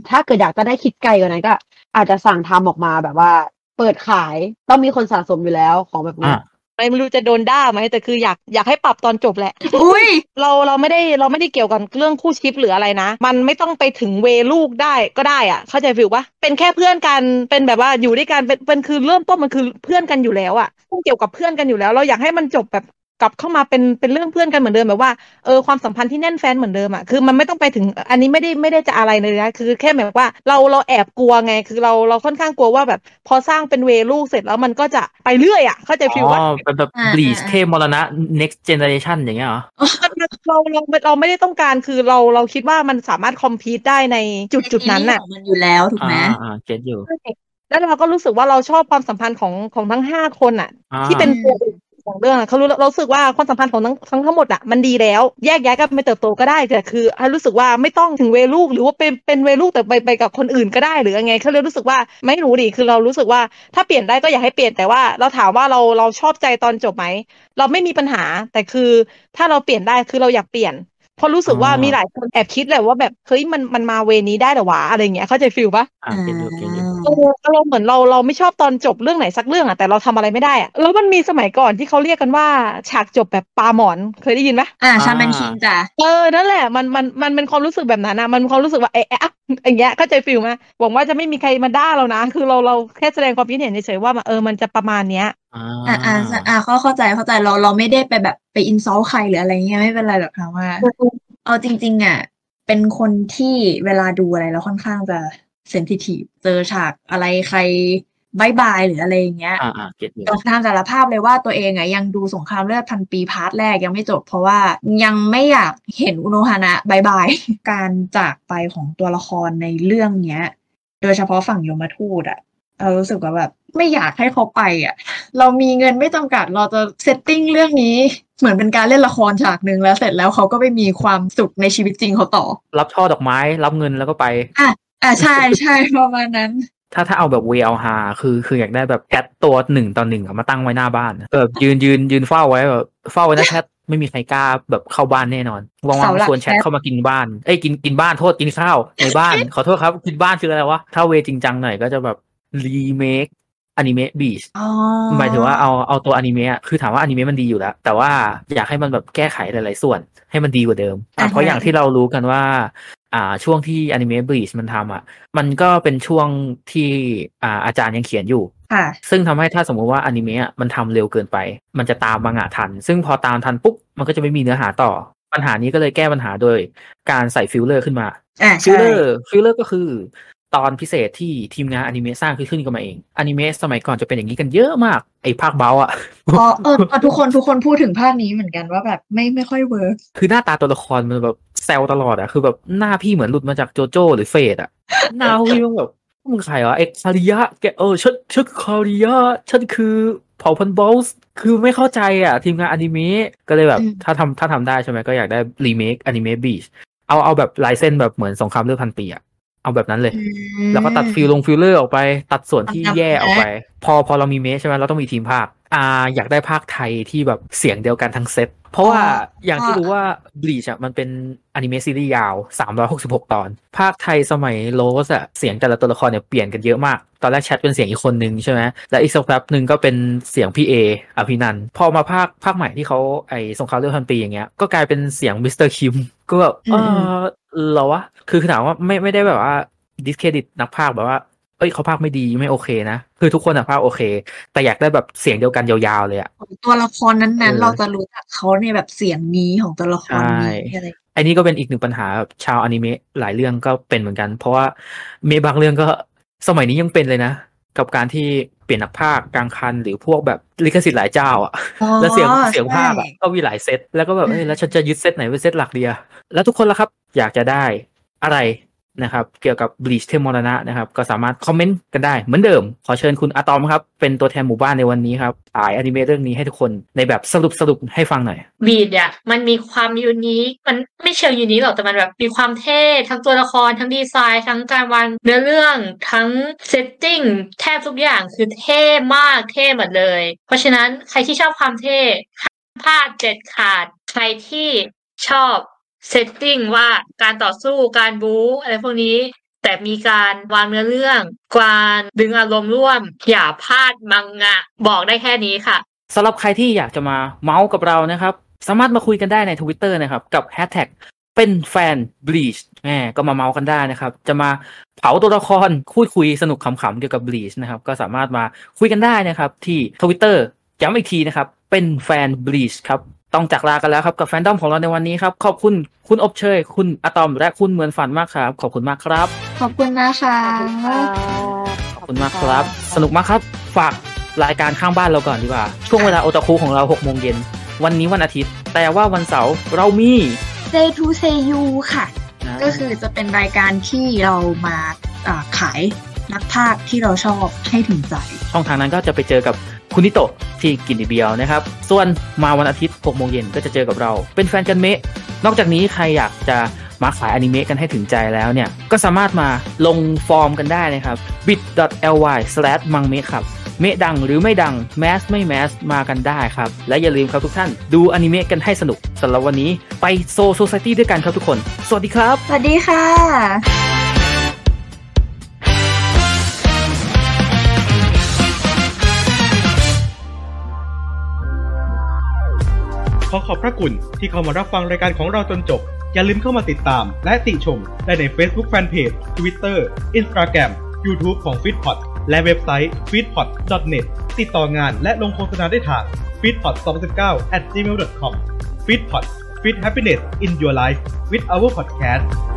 ถ้าเกิดอยากจะได้คิดไกลกว่านั้นก็อาจจะสั่งทำออกมาแบบว่าเปิดขายต้องมีคนสะสมอยู่แล้วของแบบนี้ไม่รู้จะโดนด่าไหมแต่คืออยากอยากให้ปรับตอนจบแหละอุ้ยเราเราไม่ได้เราไม่ได้เกี่ยวกับเรื่องคู่ชิปหรืออะไรนะมันไม่ต้องไปถึงเวลูกได้ก็ได้อ่ะเข้าใจฟิลปะเป็นแค่เพื่อนกันเป็นแบบว่าอยู่ด้วยกันเป็นเป็นคือเริ่มต้นมันคือเพื่อนกันอยู่แล้วอ่ะเกี่ยวกับเพื่อนกันอยู่แล้วเราอยากให้มันจบแบบกลับเข้ามาเป็นเป็นเรื่องเพื่อนกันเหมือนเดิมแบบว่าเออความสัมพันธ์ที่แน่นแฟนเหมือนเดิมอ่ะคือมันไม่ต้องไปถึงอันนี้ไม่ได้ไม่ได้จะอะไรเลยนะคือแค่แบบว่าเราเราแอบกลัวไงคือเราเราค่อนข้างกลัวว่าแบบพอสร้างเป็นเวลูกเสร็จแล้วมันก็จะไปเรื่อยอ่ะเข้าใจฟีลว่าอ๋อเป็นแบบ Bleach เทพมรณะ next generation อย่างเงี้ยเหรอเราเราเราไม่ได้ต้องการคือเราเราคิดว่ามันสามารถคอมพลีทได้ในจุดๆนั้นน่ะมันอยู่แล้วถูกมั้ยอ่าเก็ทอยู่แล้วเราก็รู้สึกว่าเราชอบความสัมพันธ์ของของทั้งห้าคนน่ะที่เป็นของเรื่องเขารู้เราสึกว่าความสัมพันธ์ของทั้งทั้งทั้งหมดอ่ะมันดีแล้วแยกย้ายกันไปเติบโตก็ได้แต่คือรู้สึกว่าไม่ต้องถึงเวลูกหรือว่าเป็นเป็นเวลูกแต่ไปไปกับคนอื่นก็ได้หรือยังไงเขาเลยรู้สึกว่าไม่รู้ดิคือเรารู้สึกว่าถ้าเปลี่ยนได้ก็อยากให้เปลี่ยนแต่ว่าเราถามว่าเราเราชอบใจตอนจบไหมเราไม่มีปัญหาแต่คือถ้าเราเปลี่ยนได้คือเราอยากเปลี่ยนเพราะรู้สึกว่ามีหลายคนแอบคิดแหละว่าแบบเฮ้ยมันมันมาเวนี้ได้หรอวะอะไรเงี้ยเข้าใจฟีลปะอ่าเก็ตอยู่เก็ตอยู่ก็เราเหมือนเราเราไม่ชอบตอนจบเรื่องไหนสักเรื่องอ่ะแต่เราทำอะไรไม่ได้อ่ะแล้วมันมีสมัยก่อนที่เขาเรียกกันว่าฉากจบแบบปาหมอนเคยได้ยินไหมอ่าชาแมนคิงจ้ะเออนั่นแหละมันมันมันเป็นความรู้สึกแบบนั้นนะมันความรู้สึกว่าเอ๊ะอย่างเงี้ยเข้าใจฟีลไหมหวังว่าจะไม่มีใครมาด่าเรานะคือเราเราแค่แสดงความคิดเห็นเฉยๆว่าเออมันจะประมาณเนี้ยอ่าอ่าอ่าเขาเข้าใจเข้าใจเราเราไม่ได้ไปแบบไปอินซัลต์ใครหรืออะไรเงี้ยไม่เป็นไรหรอกค่ะว่าเอาจริงๆอ่ะเป็นคนที่เวลาดูอะไรแล้วค่อนข้างจะเซนซิทีฟเจอฉากอะไรใครบายบายหรืออะไรอย่างเงี้ยต้องทำสารภาพเลยว่าตัวเองอ่ะยังดูสงครามเลือดพันปีพาร์ทแรกยังไม่จบเพราะว่ายังไม่อยากเห็นอุโนฮานะบายบายการจากไปของตัวละครในเรื่องเนี้ยโดยเฉพาะฝั่งยมทูตอ่ะเรารู้สึกว่าแบบไม่อยากให้เขาไปอ่ะเรามีเงินไม่จำกัดเราจะเซตติ้งเรื่องนี้เหมือนเป็นการเล่นละครฉากนึงแล้วเสร็จแล้วเขาก็ไปมีความสุขในชีวิตจริงเขาต่อรับช่อดอกไม้รับเงินแล้วก็ไปอ่ะอ่ะใช่ใช่ประมาณนั้นถ้าถ้าเอาแบบเวลฮาคือคืออยากได้แบบแคทตัวหนึ่งต่อหนึ่งมาตั้งไว้หน้าบ้านแบบยืนยืนยืนเฝ้าไว้แบบเฝ้าไว้นะแคทไม่มีใครกล้าแบบเข้าบ้านแน่นอนว่างๆชวนแชทเข้ามากินบ้านเอ้ยกินกินบ้านโทษกินข้าวในบ้านขอโทษครับกินบ้านคืออะไรวะถ้าเวจริงจังหน่อยก็จะแบบรีเมคอนิเมะ Bleach หมายถึงว่าเอาเอาตัวอนิเมะคือถามว่าอนิเมะมันดีอยู่แล้วแต่ว่าอยากให้มันแบบแก้ไขหลายๆส่วนให้มันดีกว่าเดิมเพราะอย่างที่เรารู้กันว่าอ่าช่วงที่อนิเมะ Bleach มันทำอ่ะมันก็เป็นช่วงที่อ่าอาจารย์ยังเขียนอยู่ซึ่งทำให้ถ้าสมมติว่าอนิเมะมันทำเร็วเกินไปมันจะตามมังงะทันซึ่งพอตามทันปุ๊บมันก็จะไม่มีเนื้อหาต่อปัญหานี้ก็เลยแก้ปัญหาโดยการใส่ฟิลเลอร์ขึ้นมาฟิลเลอร์ฟิลเลอร์ก็คือตอนพิเศษที่ทีมงานอนิเมะสร้างขึ้นกันมาเองอนิเมะสมัยก่อนจะเป็นอย่างนี้กันเยอะมากไอ้ภาคเบาอ่ะอ๋อเออทุกคนทุกคนพูดถึงภาคนี้เหมือนกันว่าแบบไม่ไม่ค่อยเวิร์คคือหน้าตาตัวละครมันแบบแซวตลอดอ่ะคือแบบหน้าพี่เหมือนหลุดมาจากโจโจ้หรือเฟดอ่ะหน้าพี่มันแบบมึงใครวะเอ็กคาริยะแกเออฉันฉันคาริยะฉันคือเผ่าพันธุ์บอลส์คือไม่เข้าใจอ่ะทีมงานอนิเมะก็เลยแบบถ้าทำถ้าทำได้ใช่ไหมก็อยากได้รีเมคอนิเมะบีชเอาเอาแบบลายเส้นแบบเหมือนสงครามเลือดพันปีอ่ะ เอาแบบนั้นเลยแล้วก็ตัดฟิลลงฟิลเลอร์ออกไปตัดส่วนที่แย่ออกไปพอพอเรามีเมสใช่ไหมเราต้องมีทีมภาคอ่าอยากได้ภาคไทยที่แบบเสียงเดียวกันทั้งเซตเพราะว่าอย่างที่รู้ว่า Bleach อ่ะมันเป็นอนิเมะซีรีส์ยาวสามร้อยหกสิบหกตอนภาคไทยสมัยโลสอ่ะเสียงแต่ละตัวละครเนี่ยเปลี่ยนกันเยอะมากตอนแรกแชทเป็นเสียงอีกคนนึงใช่ไหมแล้วอีกสักแป๊บนึงก็เป็นเสียงพี่เออภินันท์พอมาภาคภาคใหม่ที่เขาไอ้สงครามเรื่องพันปีอย่างเงี้ยก็กลายเป็นเสียงมิสเตอร์คิมก็แบบเออเหรอวะคือถามว่าไม่ไม่ได้แบบว่าดิสเครดิตนักภาคแบบว่าเอ้ยเขาภาคไม่ดีไม่โอเคนะคือทุกคนอ่ะภาคโอเคแต่อยากได้แบบเสียงเดียวกันยาวๆเลยอ่ะตัวละครนั้นๆเราจะรู้จักเขาในแบบเสียงนี้ของตัวละครนี้อะไรอันนี้ก็เป็นอีกหนึ่งปัญหาแบบชาวอนิเมะหลายเรื่องก็เป็นเหมือนกันเพราะว่าเมบางเรื่องก็สมัยนี้ยังเป็นเลยนะกับการที่เปลี่ยนนักภาคกลางคันหรือพวกแบบลิขสิทธิ์หลายเจ้าอ่ะแล้วเสียงเสียงภาคอ่ะก็มีหลายเซตแล้วก็แบบเอ้ยแล้วฉันจะยึดเซตไหนเป็นเซตหลักดีอ่ะแล้วทุกคนล่ะครับอยากจะได้อะไรนะครับเกี่ยวกับ Bleach เทพมรณะนะครับก็สามารถคอมเมนต์กันได้เหมือนเดิมขอเชิญคุณอะตอมครับเป็นตัวแทนหมู่บ้านในวันนี้ครับถ่ายอนิเมะเรื่องนี้ให้ทุกคนในแบบสรุปสรุปให้ฟังหน่อย Bleach อ่ะมันมีความยูนิคมันไม่เชิงยูนิคหรอกแต่มันแบบมีความเท่ทั้งตัวละครทั้งดีไซน์ทั้งการวางเนื้อเรื่องทั้งเซตติ้งแทบทุกอย่างคือเท่มากเท่หมดเลยเพราะฉะนั้นใครที่ชอบความเท่ห้ามพลาดเด็ดขาดใครที่ชอบเซตติ้งว่าการต่อสู้การบู๊อะไรพวกนี้แต่มีการวางเนื้อเรื่องการดึงอารมณ์ร่วมอย่าพลาดมังงะบอกได้แค่นี้ค่ะสำหรับใครที่อยากจะมาเมาส์กับเรานะครับสามารถมาคุยกันได้ใน Twitter นะครับกับ hashtag เป็นแฟน Bleach แหมก็มาเมาส์กันได้นะครับจะมาเผาตัวละครพูดคุยสนุกขำๆเกี่ยวกับ Bleach นะครับก็สามารถมาคุยกันได้นะครับที่ Twitter ย้ำอีกทีนะครับเป็นแฟน Bleach ครับต้องจากลากันแล้วครับกับแฟนดอมของเราในวันนี้ครับขอบคุณคุณอบเชยคุณอะตอมและคุณเหมือนฝันมากครับขอบคุณมากครับขอบคุณนะคะขอบคุณมากครับสนุกมากครับฝากรายการข้างบ้านเราก่อนดีกว่าช่วงเวลาโอตาคุของเรา หกโมงเย็นวันนี้วันอาทิตย์แต่ว่าวันเสาร์เรามี Day to Say You ค่ะก็คือจะเป็นรายการที่เรามาขายนักพากย์ที่เราชอบให้ถึงใจช่องทางนั้นก็จะไปเจอกับคุณนิโตะที่กินดิเบียวนะครับส่วนมาวันอาทิตย์หกโมงเย็นก็จะเจอกับเราเป็นแฟนกันเมะนอกจากนี้ใครอยากจะมาขายอนิเมะกันให้ถึงใจแล้วเนี่ยก็สามารถมาลงฟอร์มกันได้นะครับ บิต ดอท แอล วาย สแลช มังเมะ ครับเมะดังหรือไม่ดังแมสไม่แมสมากันได้ครับและอย่าลืมครับทุกท่านดูอนิเมะกันให้สนุกสำหรับวันนี้ไปโซโซไซตี้ด้วยกันครับทุกคนสวัสดีครับสวัสดีค่ะขอขอบพระคุณที่เข้ามารับฟังรายการของเราจนจบอย่าลืมเข้ามาติดตามและติชมได้ใน Facebook Fanpage Twitter Instagram YouTube ของ FeedPod และเว็บไซต์ ฟีดพอด ดอท เน็ต ติดต่องานและลงโฆษณาได้ทาง ฟีดพอด สองพันสิบเก้า แอท จีเมล ดอท คอม ฟีดพอด Feed Happiness in Your Life with our podcast